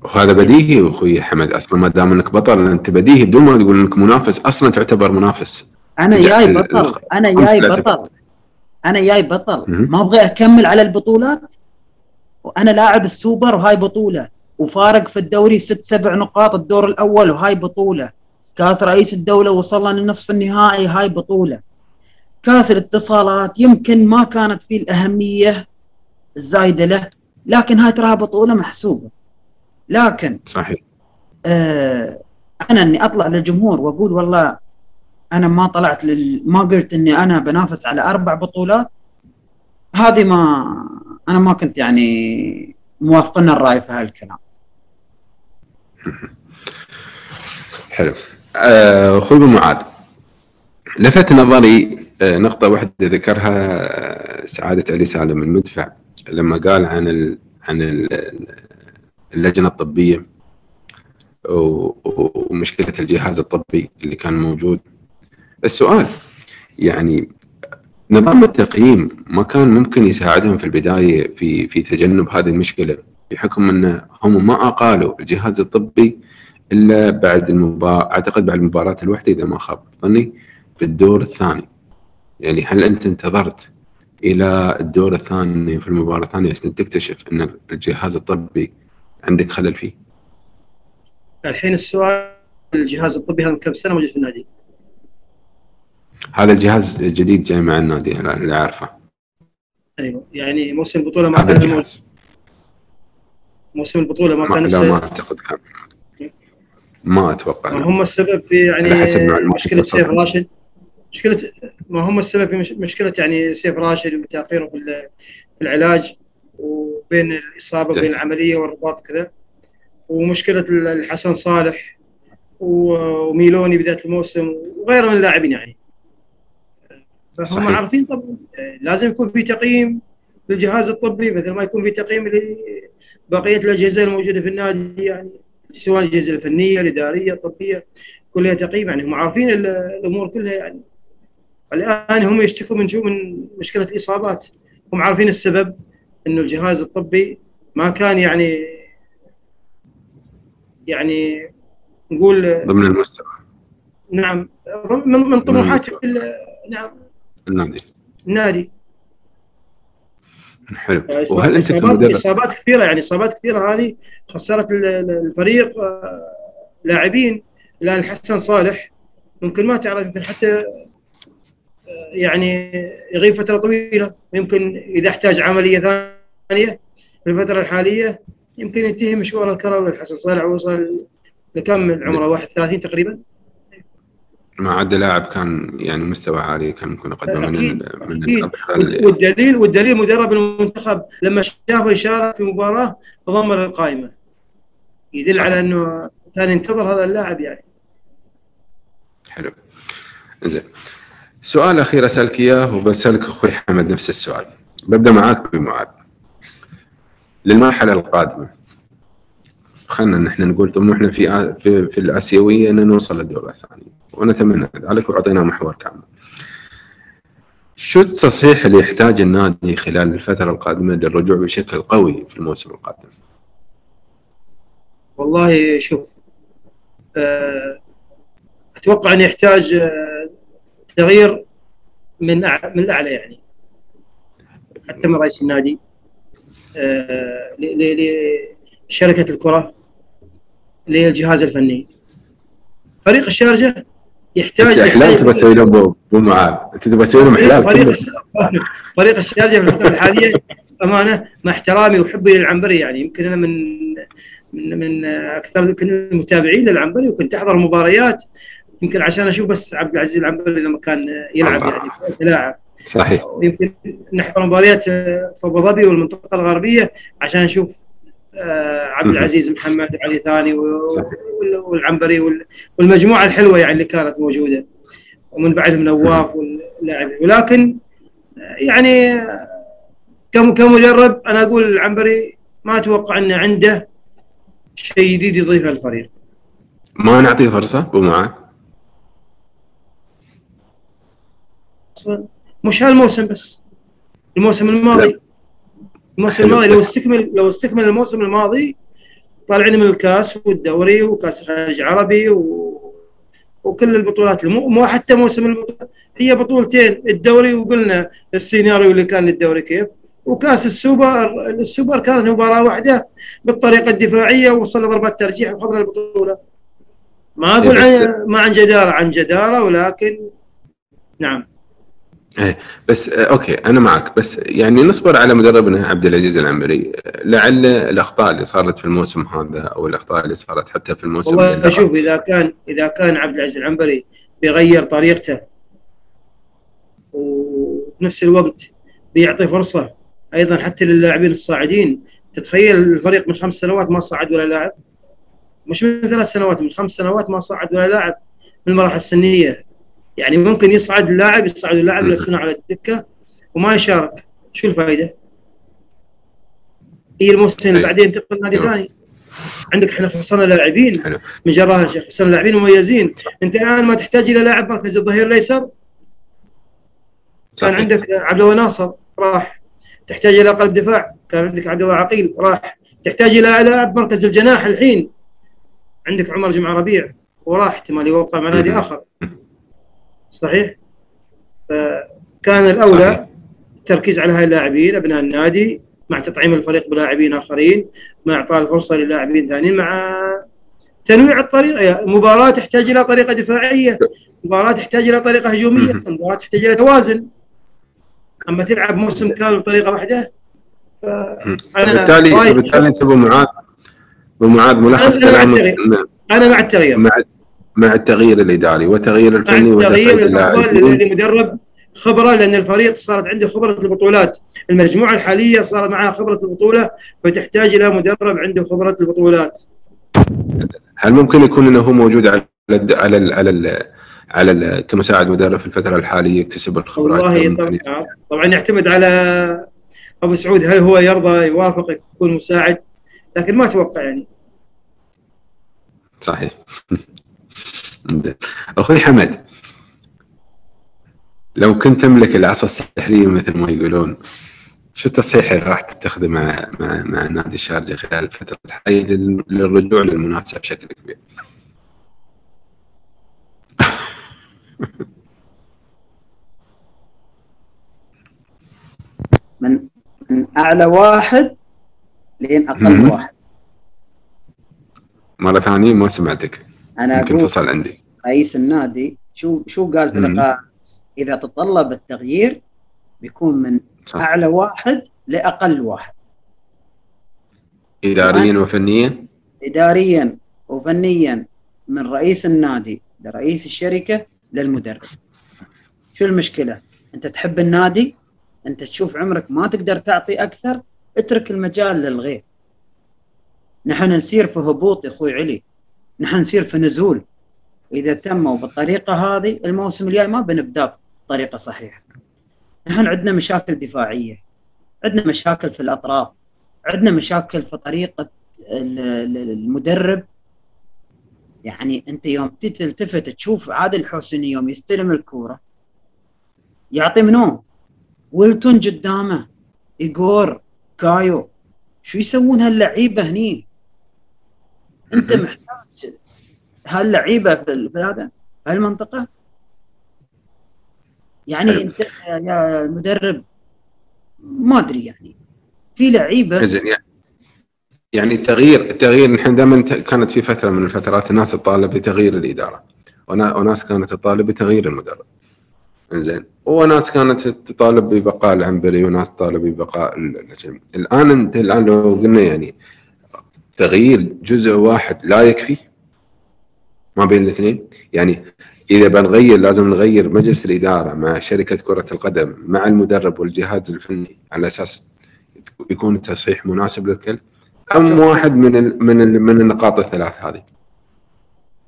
وهذا بديهي اخوي حمد، اصلا ما دام انك بطل انت بديهي بدون ما تقول انك منافس، اصلا تعتبر منافس. انا جاي بطل، انا جاي بطل، انا جاي بطل، ما ابغى اكمل على البطولات وانا لاعب السوبر وهاي بطوله، وفارق في الدوري ست سبع نقاط الدور الاول وهاي بطوله، كاس رئيس الدوله وصلنا للنصف النهائي هاي بطوله، كاس الاتصالات يمكن ما كانت فيه الاهميه الزايده له، لكن هاي تراها بطوله محسوبه. لكن صحيح آه انا اني اطلع للجمهور واقول والله انا ما طلعت لل... ما قلت اني انا بنافس على اربع بطولات، هذه ما انا ما كنت يعني موافقنا الراي في هالكلام. حلو. آه اخوي معاذ، لفت نظري آه نقطه واحده ذكرها آه سعاده علي سالم المدفع لما قال عن ال... عن ال... اللجنة الطبية ومشكلة الجهاز الطبي اللي كان موجود. السؤال يعني نظام التقييم ما كان ممكن يساعدهم في البداية في في تجنب هذه المشكلة، بحكم ان هم ما اقالوا الجهاز الطبي الا بعد المباراة، اعتقد بعد المباراة الواحدة اذا ما خاب ظني في الدور الثاني. يعني هل انت انتظرت الى الدور الثاني في المباراة الثانية عشان تكتشف ان الجهاز الطبي عندك خلل فيه؟ الحين السؤال الجهاز الطبي هذا من كم سنه موجود في النادي؟ هذا الجهاز الجديد جاي مع النادي اللي عارفه. ايوه يعني موسم البطوله ما كان الجهاز. موسم البطوله ما, ما كان لا ما اعتقد كان، ما اتوقع ما هم السبب في يعني مشكله سيف راشد، مشكله ما هم السبب في مشكله يعني سيف راشد وتاخيره في العلاج وبين الإصابة وبين العملية والرباط وكذا، ومشكلة الحسن صالح وميلوني بداية الموسم وغيره من اللاعبين. يعني فهم عارفين طبعا لازم يكون في تقييم للجهاز الطبي مثل ما يكون في تقييم لبقية الأجهزة الموجودة في النادي، يعني سواء الأجهزة الفنية الإدارية الطبية كلها تقييم، يعني هم عارفين الأمور كلها. يعني الآن هم يشتكوا من شو؟ من مشكلة الإصابات. هم عارفين السبب انه الجهاز الطبي ما كان يعني يعني نقول ضمن المستوى. نعم من من طموحات نعم النادي النادي. حلو. وهل انت كمدرب اصابات كثيره، يعني اصابات كثيره هذه خسرت الفريق لاعبين. الان الحسن صالح ممكن ما تعرف، يمكن حتى يعني يغيب فتره طويله، ويمكن اذا احتاج عمليه ثانيه في الفترة الحالية يمكن ينتهي مشوار الكروي الحسن صالح وصل لكمل عمره واحد وثلاثين تقريبا. ما عاد لاعب كان يعني مستوى عالي كان ممكن اقدمه من من والدليل والدليل مدرب المنتخب لما شافه يشارك في مباراة ضمن القائمة، يدل صح. على انه كان ينتظر هذا اللاعب يعني. حلو. زين سؤال اخير اسالك اياه وبسالك اخوي حمد نفس السؤال، ببدا معاك بمعاذ. للمرحلة القادمة خلنا نحن نقول طموحنا في في, في الاسيويه ان نوصل للدور الثاني، ونتمنى ذلك وعطينا محور كامل. شو التصحيح اللي يحتاج النادي خلال الفتره القادمه للرجوع بشكل قوي في الموسم القادم؟ والله شوف، اتوقع انه يحتاج تغيير من من الاعلى، يعني حتى من رئيس النادي، لشركه الكره، للجهاز الفني. فريق الشارجه يحتاج احلال، تبى تسوي لهم مو معاه، انت تبى تسوي لهم احلال. فريق الشارجه في الفتره الحاليه امانه، مع احترامي وحبي للعنبري، يعني يمكن انا من من من اكثر يمكن المتابعين للعنبري، وكنت احضر مباريات يمكن عشان اشوف بس عبد العزيز العنبري لما كان يلعب، يعني لاعب صحيح. يمكن نحضر مباريات في ابو ظبي والمنطقه الغربيه عشان نشوف عبد العزيز محمد علي ثاني والعنبري والمجموعه الحلوه يعني اللي كانت موجوده، ومن بعدهم نواف واللاعبين. ولكن يعني كمدرب انا اقول العنبري ما اتوقع انه عنده شيء جديد يضيفه للفريق. ما نعطيه فرصه ابو معاذ؟ مش هالموسم بس، الموسم الماضي لا. الموسم الماضي لو استكمل لو استكمل الموسم الماضي طالعين من الكاس والدوري وكاس الخليج العربي و... وكل البطولات، مو حتى موسم البطولات، هي بطولتين، الدوري وقلنا السيناريو اللي كان للدوري كيف، وكاس السوبر. السوبر كانت مباراه واحده بالطريقه الدفاعيه ووصلنا ضربات ترجيح وخذنا البطوله. ما اقول عن... ما عن جداره عن جداره ولكن نعم. ايه بس اوكي انا معك، بس يعني نصبر على مدربنا عبد العزيز العنبري، لعل الاخطاء اللي صارت في الموسم هذا او الاخطاء اللي صارت حتى في الموسم اللي قبل. شوف اذا كان اذا كان عبد العزيز العنبري بيغير طريقته وبنفس الوقت بيعطي فرصه ايضا حتى للاعبين الصاعدين، تتخيل الفريق من خمس سنوات ما صعد ولا لاعب، مش من ثلاث سنوات، من خمس سنوات ما صعد ولا لاعب من المراحل السنيه. يعني ممكن يصعد اللاعب يصعد اللاعب يرسونه على الدكه وما يشارك، شو الفائده؟ هي الموسم اللي بعدين تنتقل نادي ثاني. عندك احنا خسرنا لاعبين من جراها الشيخ، خسرنا لاعبين مميزين، انت الان ما تحتاج الى لاعب مركز الظهير الايسر. كان عندك عبد الله ناصر راح، تحتاج الى قلب دفاع، كان عندك عبد الله عقيل راح، تحتاج الى لاعب مركز الجناح، الحين عندك عمر جمعه ربيع وراح احتمال يوقع مع نادي اخر. صحيح؟ فكان الاولى صحيح. التركيز على هاي اللاعبين ابناء النادي، مع تطعيم الفريق بلاعبين اخرين، مع اعطاء فرصه للاعبين ثانيين، مع تنويع الطريقه. مباراه تحتاج الى طريقه دفاعيه، مباراه تحتاج الى طريقه هجوميه، مباراه تحتاج الى توازن. اما تلعب موسم كامل بطريقه واحده، بالتالي بالتالي انت ابو معاذ ابو معاذ ملخص كلامك، انا مع التغيير، مع التغيير الاداري والتغيير الفني وتصعيد اللاعبين، المدرب خبره، لان الفريق صارت عنده خبره البطولات، المجموعه الحاليه صار معها خبره البطوله، فتحتاج الى مدرب عنده خبره البطولات. هل ممكن يكون انه هو موجود على ال على ال على ال على ال كمساعد مدرب في الفتره الحاليه يكتسب الخبرات؟ والله طبعا طبعا يعتمد على ابو سعود، هل هو يرضى يوافق يكون مساعد، لكن ما اتوقع يعني. صحيح. اخوي حمد، لو كنت تملك العصا السحريه مثل ما يقولون، شو التصحيح اللي راح تتخذه مع مع مع نادي الشارقة خلال الفتره الحاليه للرجوع للمنافسه بشكل كبير؟ من من اعلى واحد لين اقل واحد. مره ثانيه ما سمعتك، أنا أقول فصل عندي رئيس النادي شو شو قال في اللقاء، إذا تطلب التغيير بيكون من صح. أعلى واحد لأقل واحد، إداريا وفنيا، إداريا وفنيا، من رئيس النادي لرئيس الشركة للمدرب. شو المشكلة؟ أنت تحب النادي، أنت تشوف عمرك ما تقدر تعطي أكثر، اترك المجال للغير. نحن نسير في هبوط يا أخوي علي، نحن نصير في نزول، إذا تموا بالطريقة هذه الموسم الجاي ما بنبدأ بطريقة صحيحة. نحن عندنا مشاكل دفاعية، عندنا مشاكل في الأطراف، عندنا مشاكل في طريقة المدرب. يعني انت يوم تلتفت تشوف عادل حسني يوم يستلم الكوره يعطي منو؟ ويلتون قدامه، إيغور، كايو، شو يسوون هاللعيبه هني؟ انت محتاج هاللعيبه في هذا هالمنطقه. يعني انت يا المدرب ما ادري، يعني في لعيبه يعني التغيير التغيير نحن دائما كانت في فتره من الفترات الناس تطالب بتغيير الاداره، وناس كانت تطالب بتغيير المدرب. انزين، وناس كانت تطالب ببقاء العنبري، وناس تطالب ببقاء النجم. الان انت الان لو قلنا يعني تغيير جزء واحد لا يكفي ما بين الاثنين. يعني اذا بنغير لازم نغير مجلس الاداره مع شركه كره القدم مع المدرب والجهاز الفني على اساس يكون التصحيح مناسب للكل. أم واحد من ال من ال من النقاط الثلاث هذه؟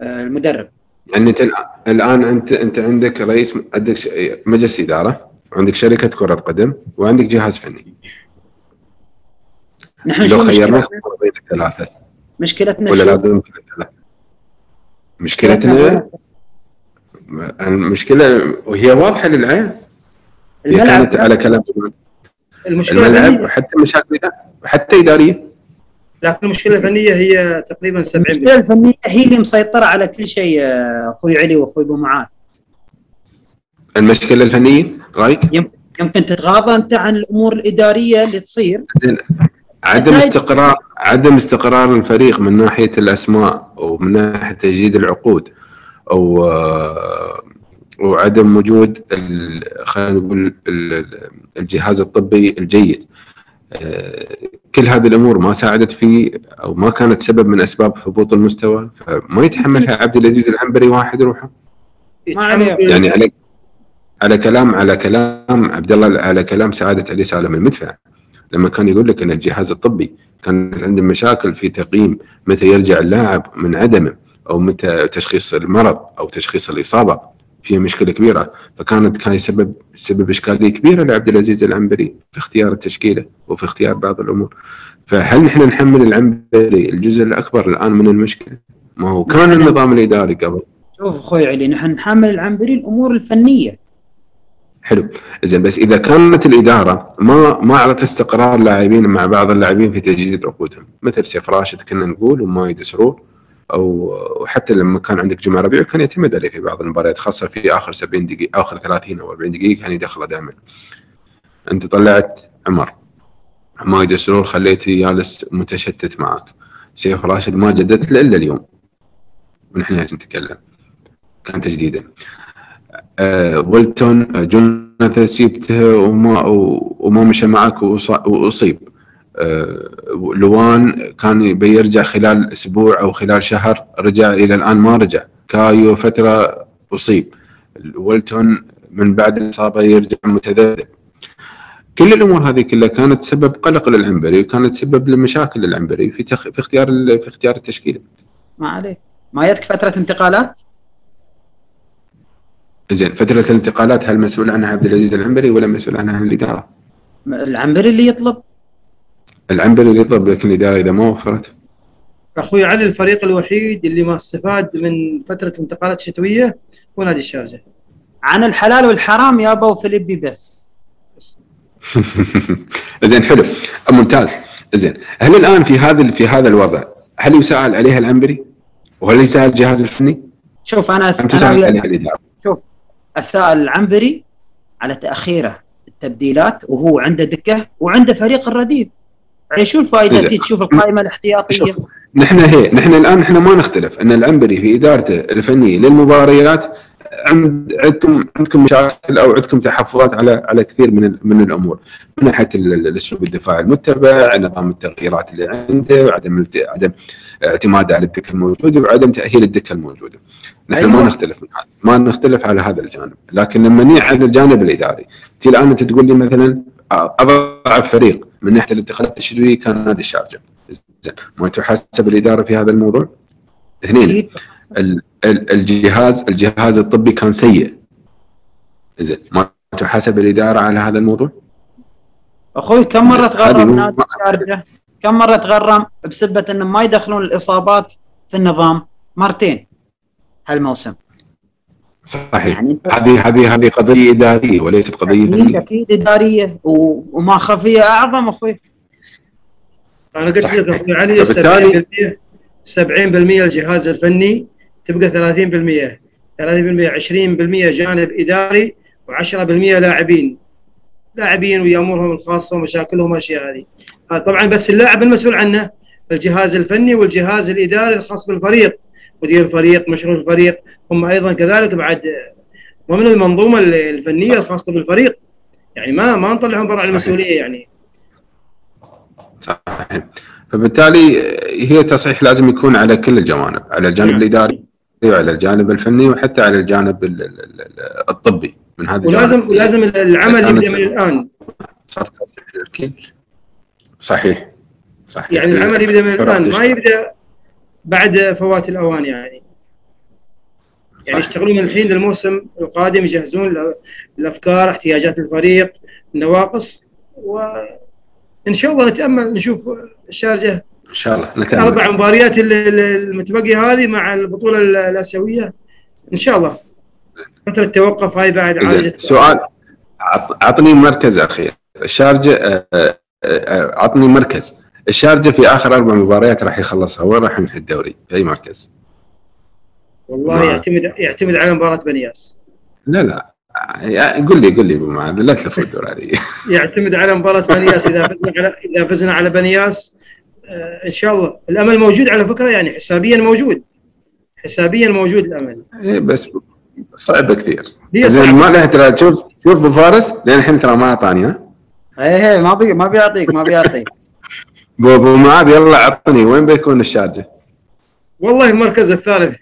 المدرب. يعني انت الان انت انت عندك رئيس، عندك مجلس اداره، وعندك شركه كره قدم، وعندك جهاز فني. نحن لو خيرنا بين الثلاثه مشكلتنا ولا لازم الثلاثه؟ مشكلتنا المشكله وهي واضحه للعين، كانت على كلام الملعب، وحتى مشاكل وحتى اداريه، لكن المشكله الفنيه هي تقريبا سبعين بالمئة. المشكله الفنيه هي اللي مسيطره على كل شيء اخوي علي واخوي ابو معاذ. المشكله الفنيه رايك يمكن تتغاضى انت عن الامور الاداريه اللي تصير. عدم استقرار عدم استقرار الفريق من ناحيه الاسماء ومن ناحيه تجديد العقود، او وعدم وجود خلينا نقول الجهاز الطبي الجيد. كل هذه الامور ما ساعدت في او ما كانت سبب من اسباب هبوط المستوى، فما يتحملها عبد العزيز العنبري واحد يروحه. يعني على على كلام على كلام عبد الله، على كلام سعاده علي سالم المدفع لما كان يقول لك ان الجهاز الطبي كانت عنده مشاكل في تقييم متى يرجع اللاعب من عدمه، او متى تشخيص المرض او تشخيص الاصابه، فيها مشكله كبيره. فكانت كان سبب سبب اشكاليه كبيره لعبد العزيز العنبري في اختيار التشكيله وفي اختيار بعض الامور. فهل نحن نحمل العنبري الجزء الاكبر الان من المشكله؟ ما هو كان النظام الاداري قبل. شوف اخوي علي، نحن نحمل العنبري الامور الفنيه. حلو، زين، بس اذا كانت الاداره ما ما اعطت استقرار لاعبين مع بعض اللاعبين في تجديد عقودهم، مثل سيف راشد كنا نقول وما يدسرون، او حتى لما كان عندك جمعه ربيع كان يعتمد عليه في بعض المباريات، خاصه في اخر سبعين دقيقه، اخر ثلاثين او أربعين دقيقه كان يدخله دائما. انت طلعت عمر، ما يدري شلون خليته جالس متشتت معك. سيف راشد ما جددت الا اليوم ونحن نتكلم، كان تجديدا. أه ويلتون جوناثان سيبته وما وما مشى معك واصيب. أه لوان كان بيرجع خلال اسبوع او خلال شهر، رجع الى الان ما رجع. كايو فتره اصيب. ويلتون من بعد الاصابه يرجع متذبذب. كل الامور هذه كلها كانت سبب قلق للعنبري، وكانت سبب لمشاكل للعنبري في تخ... في اختيار ال... في اختيار التشكيله. ما عليك، ما يدك فتره انتقالات؟ زين، فتره الانتقالات هل مسؤول عنها عبد العزيز العنبري ولا مسؤول عنها الاداره؟ العنبري اللي يطلب العنبري اللي يطلب، لكن الاداره اذا ما وفرت. اخوي علي، الفريق الوحيد اللي ما استفاد من فتره انتقالات شتويه هو نادي الشارقة. عن الحلال والحرام يا ابو فيليبي بس. زين، حلو، ممتاز. زين، هل الان في هذا في هذا الوضع هل يسأل عليها العنبري؟ وهل يسأل الجهاز الفني؟ شوف انا اسال شوف اسال العنبري على تاخيره التبديلات، وهو عنده دكه وعنده فريق الرديف. شو الفائده انت تشوف القائمه الاحتياطيه؟ نحن هي نحن الان نحن ما نختلف ان العنبري في ادارته الفنيه للمباريات عند عندكم عندكم مشاكل او عندكم تحفظات على على كثير من من الامور، من ناحيه الاسلوب الدفاع المتبع، نظام التغييرات اللي عنده، وعدم عدم اعتماده على الدكه الموجوده، وعدم تاهيل الدكه الموجوده. نحن أيوة. ما نختلف من هذا، ما نختلف على هذا الجانب، لكن لما نيجي على الجانب الاداري، انت الان انت تقول لي مثلا اضعف فريق من ناحيه الانتقالات الشتويه كان نادي الشارقة. زين، ما تحسب الاداره في هذا الموضوع؟ اثنين، الجهاز الجهاز الطبي كان سيء. زين، ما تحسب الاداره على هذا الموضوع؟ اخوي، كم مره تغرب نادي الشارقة كم مرة تغرم بسبة انهم ما يدخلون الإصابات في النظام؟ مرتين هالموسم. صحيح، هذه هذه هذه قضية إدارية وليست قضية فنية. أكيد إدارية وما خفية أعظم أخوي. أنا قلت لك أخوي علي سبعين بالمئة الجهاز الفني، تبقى ثلاثين بالمئة ثلاثين بالمئة عشرين بالمئة جانب إداري وعشرة بالمئة لاعبين لاعبين ويامورهم الخاصة ومشاكلهم والأشياء هذه. طبعا بس اللاعب المسؤول عنه الجهاز الفني والجهاز الإداري الخاص بالفريق، مدير الفريق، مشروع الفريق، هم ايضا كذلك بعد ضمن المنظومه الفنيه الخاصه بالفريق، يعني ما ما نطلعهم برا المسؤوليه يعني. صحيح، فبالتالي هي تصحيح لازم يكون على كل الجوانب، على الجانب يعني. الاداري وعلى الجانب الفني وحتى على الجانب الطبي من هذا الجانب. ولازم ولازم العمل يبدا من الان. صار تصحيح للكل. صحيح صحيح، يعني العمل يبدا من الان، ما يبدا بعد فوات الاوان يعني. يعني يشتغلون الحين للموسم القادم، يجهزون الافكار، احتياجات الفريق، النواقص، وان شاء الله نتامل نشوف الشارجه ان شاء الله نتأمل. اربع مباريات المتبقيه هذه مع البطوله الاسيويه ان شاء الله. فتره التوقف هاي بعد عالجه. سؤال، اعطني مركز اخير الشارجه، اعطني مركز الشارجه في اخر اربع مباريات راح يخلصها، وين راح ينهي الدوري؟ في اي مركز؟ والله يعتمد يعتمد على مباراه بنياس. لا لا قل لي قل لي بما لا تلف الدور هذه. يعتمد على مباراه بنياس، اذا فزنا على اذا فزنا على بنياس آه ان شاء الله. الامل موجود على فكره، يعني حسابيا موجود، حسابيا موجود الامل. ايه بس صعبه كثير. زين ما لها ترى، شوف شوف ابو فارس لين الحين ترى ما اعطاني. ها؟ ايه ايه ما بي ما بيعطيك ما بيعطيك. بو معاذ يلا عطني وين بيكون الشارجه؟ والله المركز الثالث.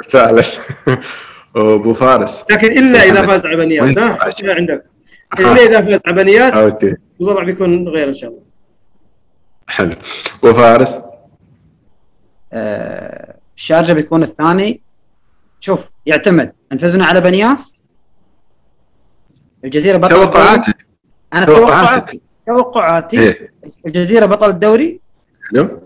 الثالث ابو فارس، لكن الا اذا فاز على بنياس. ها عندك الا اذا فاز على بنياس اوكي الوضع بيكون غير ان شاء الله. حلو ابو فارس. آه الشارجه بيكون الثاني. شوف يعتمد، ان فزنا على بنياس الجزيره بطل. توقعاتك؟ انا توقعاتي توقعاتي إيه؟ الجزيره بطل الدوري. حلو،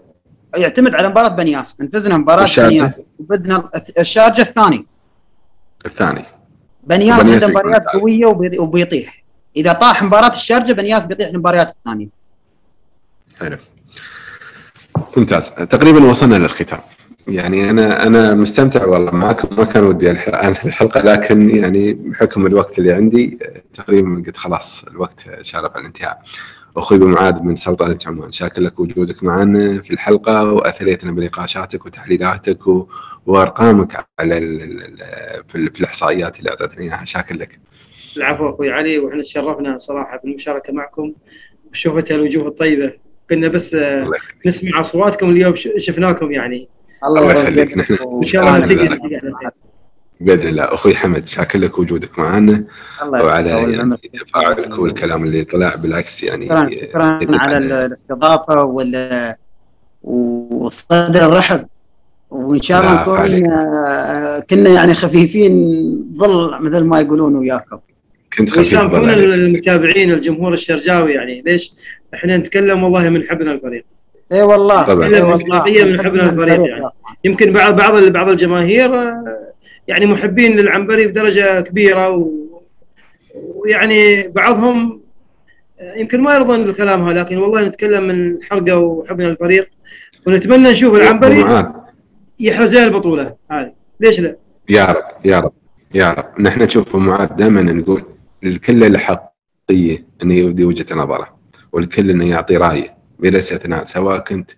يعتمد على مباراه بنياس، ان فزنا مباراه بنياس وبدنا الشارجه الثاني. الثاني بنياس عنده مباريات قويه وبيطيح، اذا طاح مباراه الشارجه بنياس بيطيح المباريات الثانيه. حلو ممتاز، تقريبا وصلنا للختام. يعني انا انا مستمتع والله معكم، ما كان ودي انهي الحلقه لكن يعني بحكم الوقت اللي عندي تقريبا قد خلاص الوقت شارف على الانتهاء. اخوي ابو معاذ من سلطنه عمان، شاكر لك وجودك معنا في الحلقه، واثريتنا بنقاشاتك وتحليلاتك وارقامك على في الاحصائيات اللي اعطيتنا اياها، شاكر لك. العفو اخوي علي، واحنا تشرفنا صراحه بالمشاركه معكم وشوفت الوجوه الطيبه، كنا بس نسمع اصواتكم، اليوم شفناكم يعني. الله يخليك، نحن ان شاء الله نلتقي باذن الله. اخوي حمد شاكر لك وجودك معنا وعلى يعني تفاعلك والكلام اللي طلع، بالعكس يعني شكرا على الاستضافه وال والصدر الرحب، وان شاء الله نكون كنا يعني خفيفين ظل مثل ما يقولون وياكم. كنت خفيف ظل ويسامحونا المتابعين الجمهور الشرجاوي، يعني ليش احنا نتكلم والله من حبنا الفريق. اي والله طبعا والله من حبنا الفريق يعني. يمكن بعض بعض بعض الجماهير يعني محبين للعنبري بدرجه كبيره و... ويعني بعضهم يمكن ما يرضون بالكلام هذا، لكن والله نتكلم من حلقه وحبنا الفريق، ونتمنى نشوف العنبري يحرز البطوله هذه، ليش لا؟ يا رب يا رب يا رب. نحن نشوف معاذ دائما نقول الكل له حقيه انه يبدي وجهه نظره، والكل انه يعطي رايه بلا استثناء، سواء كنت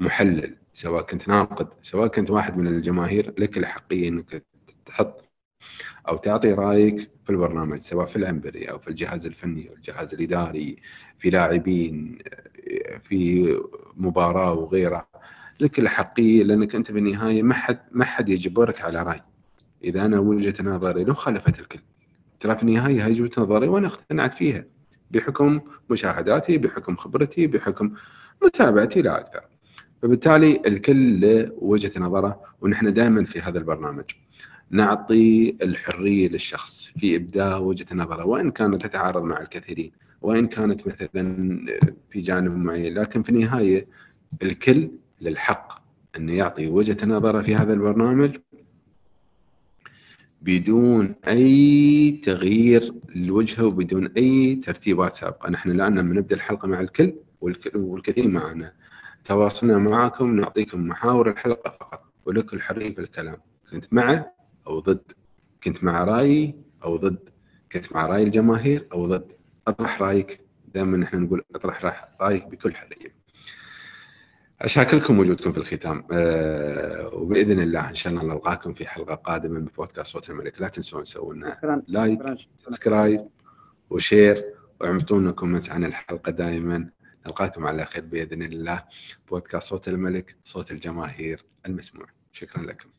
محلل، سواء كنت ناقد، سواء كنت واحد من الجماهير، لك الحقية انك تحط او تعطي رايك في البرنامج، سواء في العنبري او في الجهاز الفني او الجهاز الاداري، في لاعبين، في مباراة وغيره، لك الحقية، لانك انت بالنهاية ما حد ما حد يجبرك على راي. اذا انا وجهة نظري لو خالفت الكل، ترى في النهاية هي وجهة نظري وانا اقتنعت فيها، بحكم مشاهداتي، بحكم خبرتي، بحكم متابعتي لا أكثر. فبالتالي الكل له وجهة نظره، ونحن دائما في هذا البرنامج نعطي الحرية للشخص في إبداء وجهة نظره، وإن كانت تتعارض مع الكثيرين، وإن كانت مثلا في جانب معين، لكن في النهاية الكل للحق أن يعطي وجهة نظره في هذا البرنامج بدون أي تغيير للوجهة وبدون أي ترتيبات سابقة. نحن الآن لما نبدأ الحلقة مع الكل والكثير معنا، تواصلنا معكم، نعطيكم محاور الحلقة فقط ولك الحرية في الكلام، كنت مع أو ضد، كنت مع رأيي أو ضد، كنت مع رأي الجماهير أو ضد، أطرح رأيك. دائما نحن نقول أطرح رأيك بكل حرية. أشكر لكم وجودكم في الختام، أه وبإذن الله إن شاء الله نلقاكم في حلقة قادمة من بودكاست صوت الملك. لا تنسون تسوونا لايك، سبسكرايب وشير، واعطونا كومنت عن الحلقة دائما. نلقاكم على خير بإذن الله. بودكاست صوت الملك، صوت الجماهير المسموع. شكرا لكم.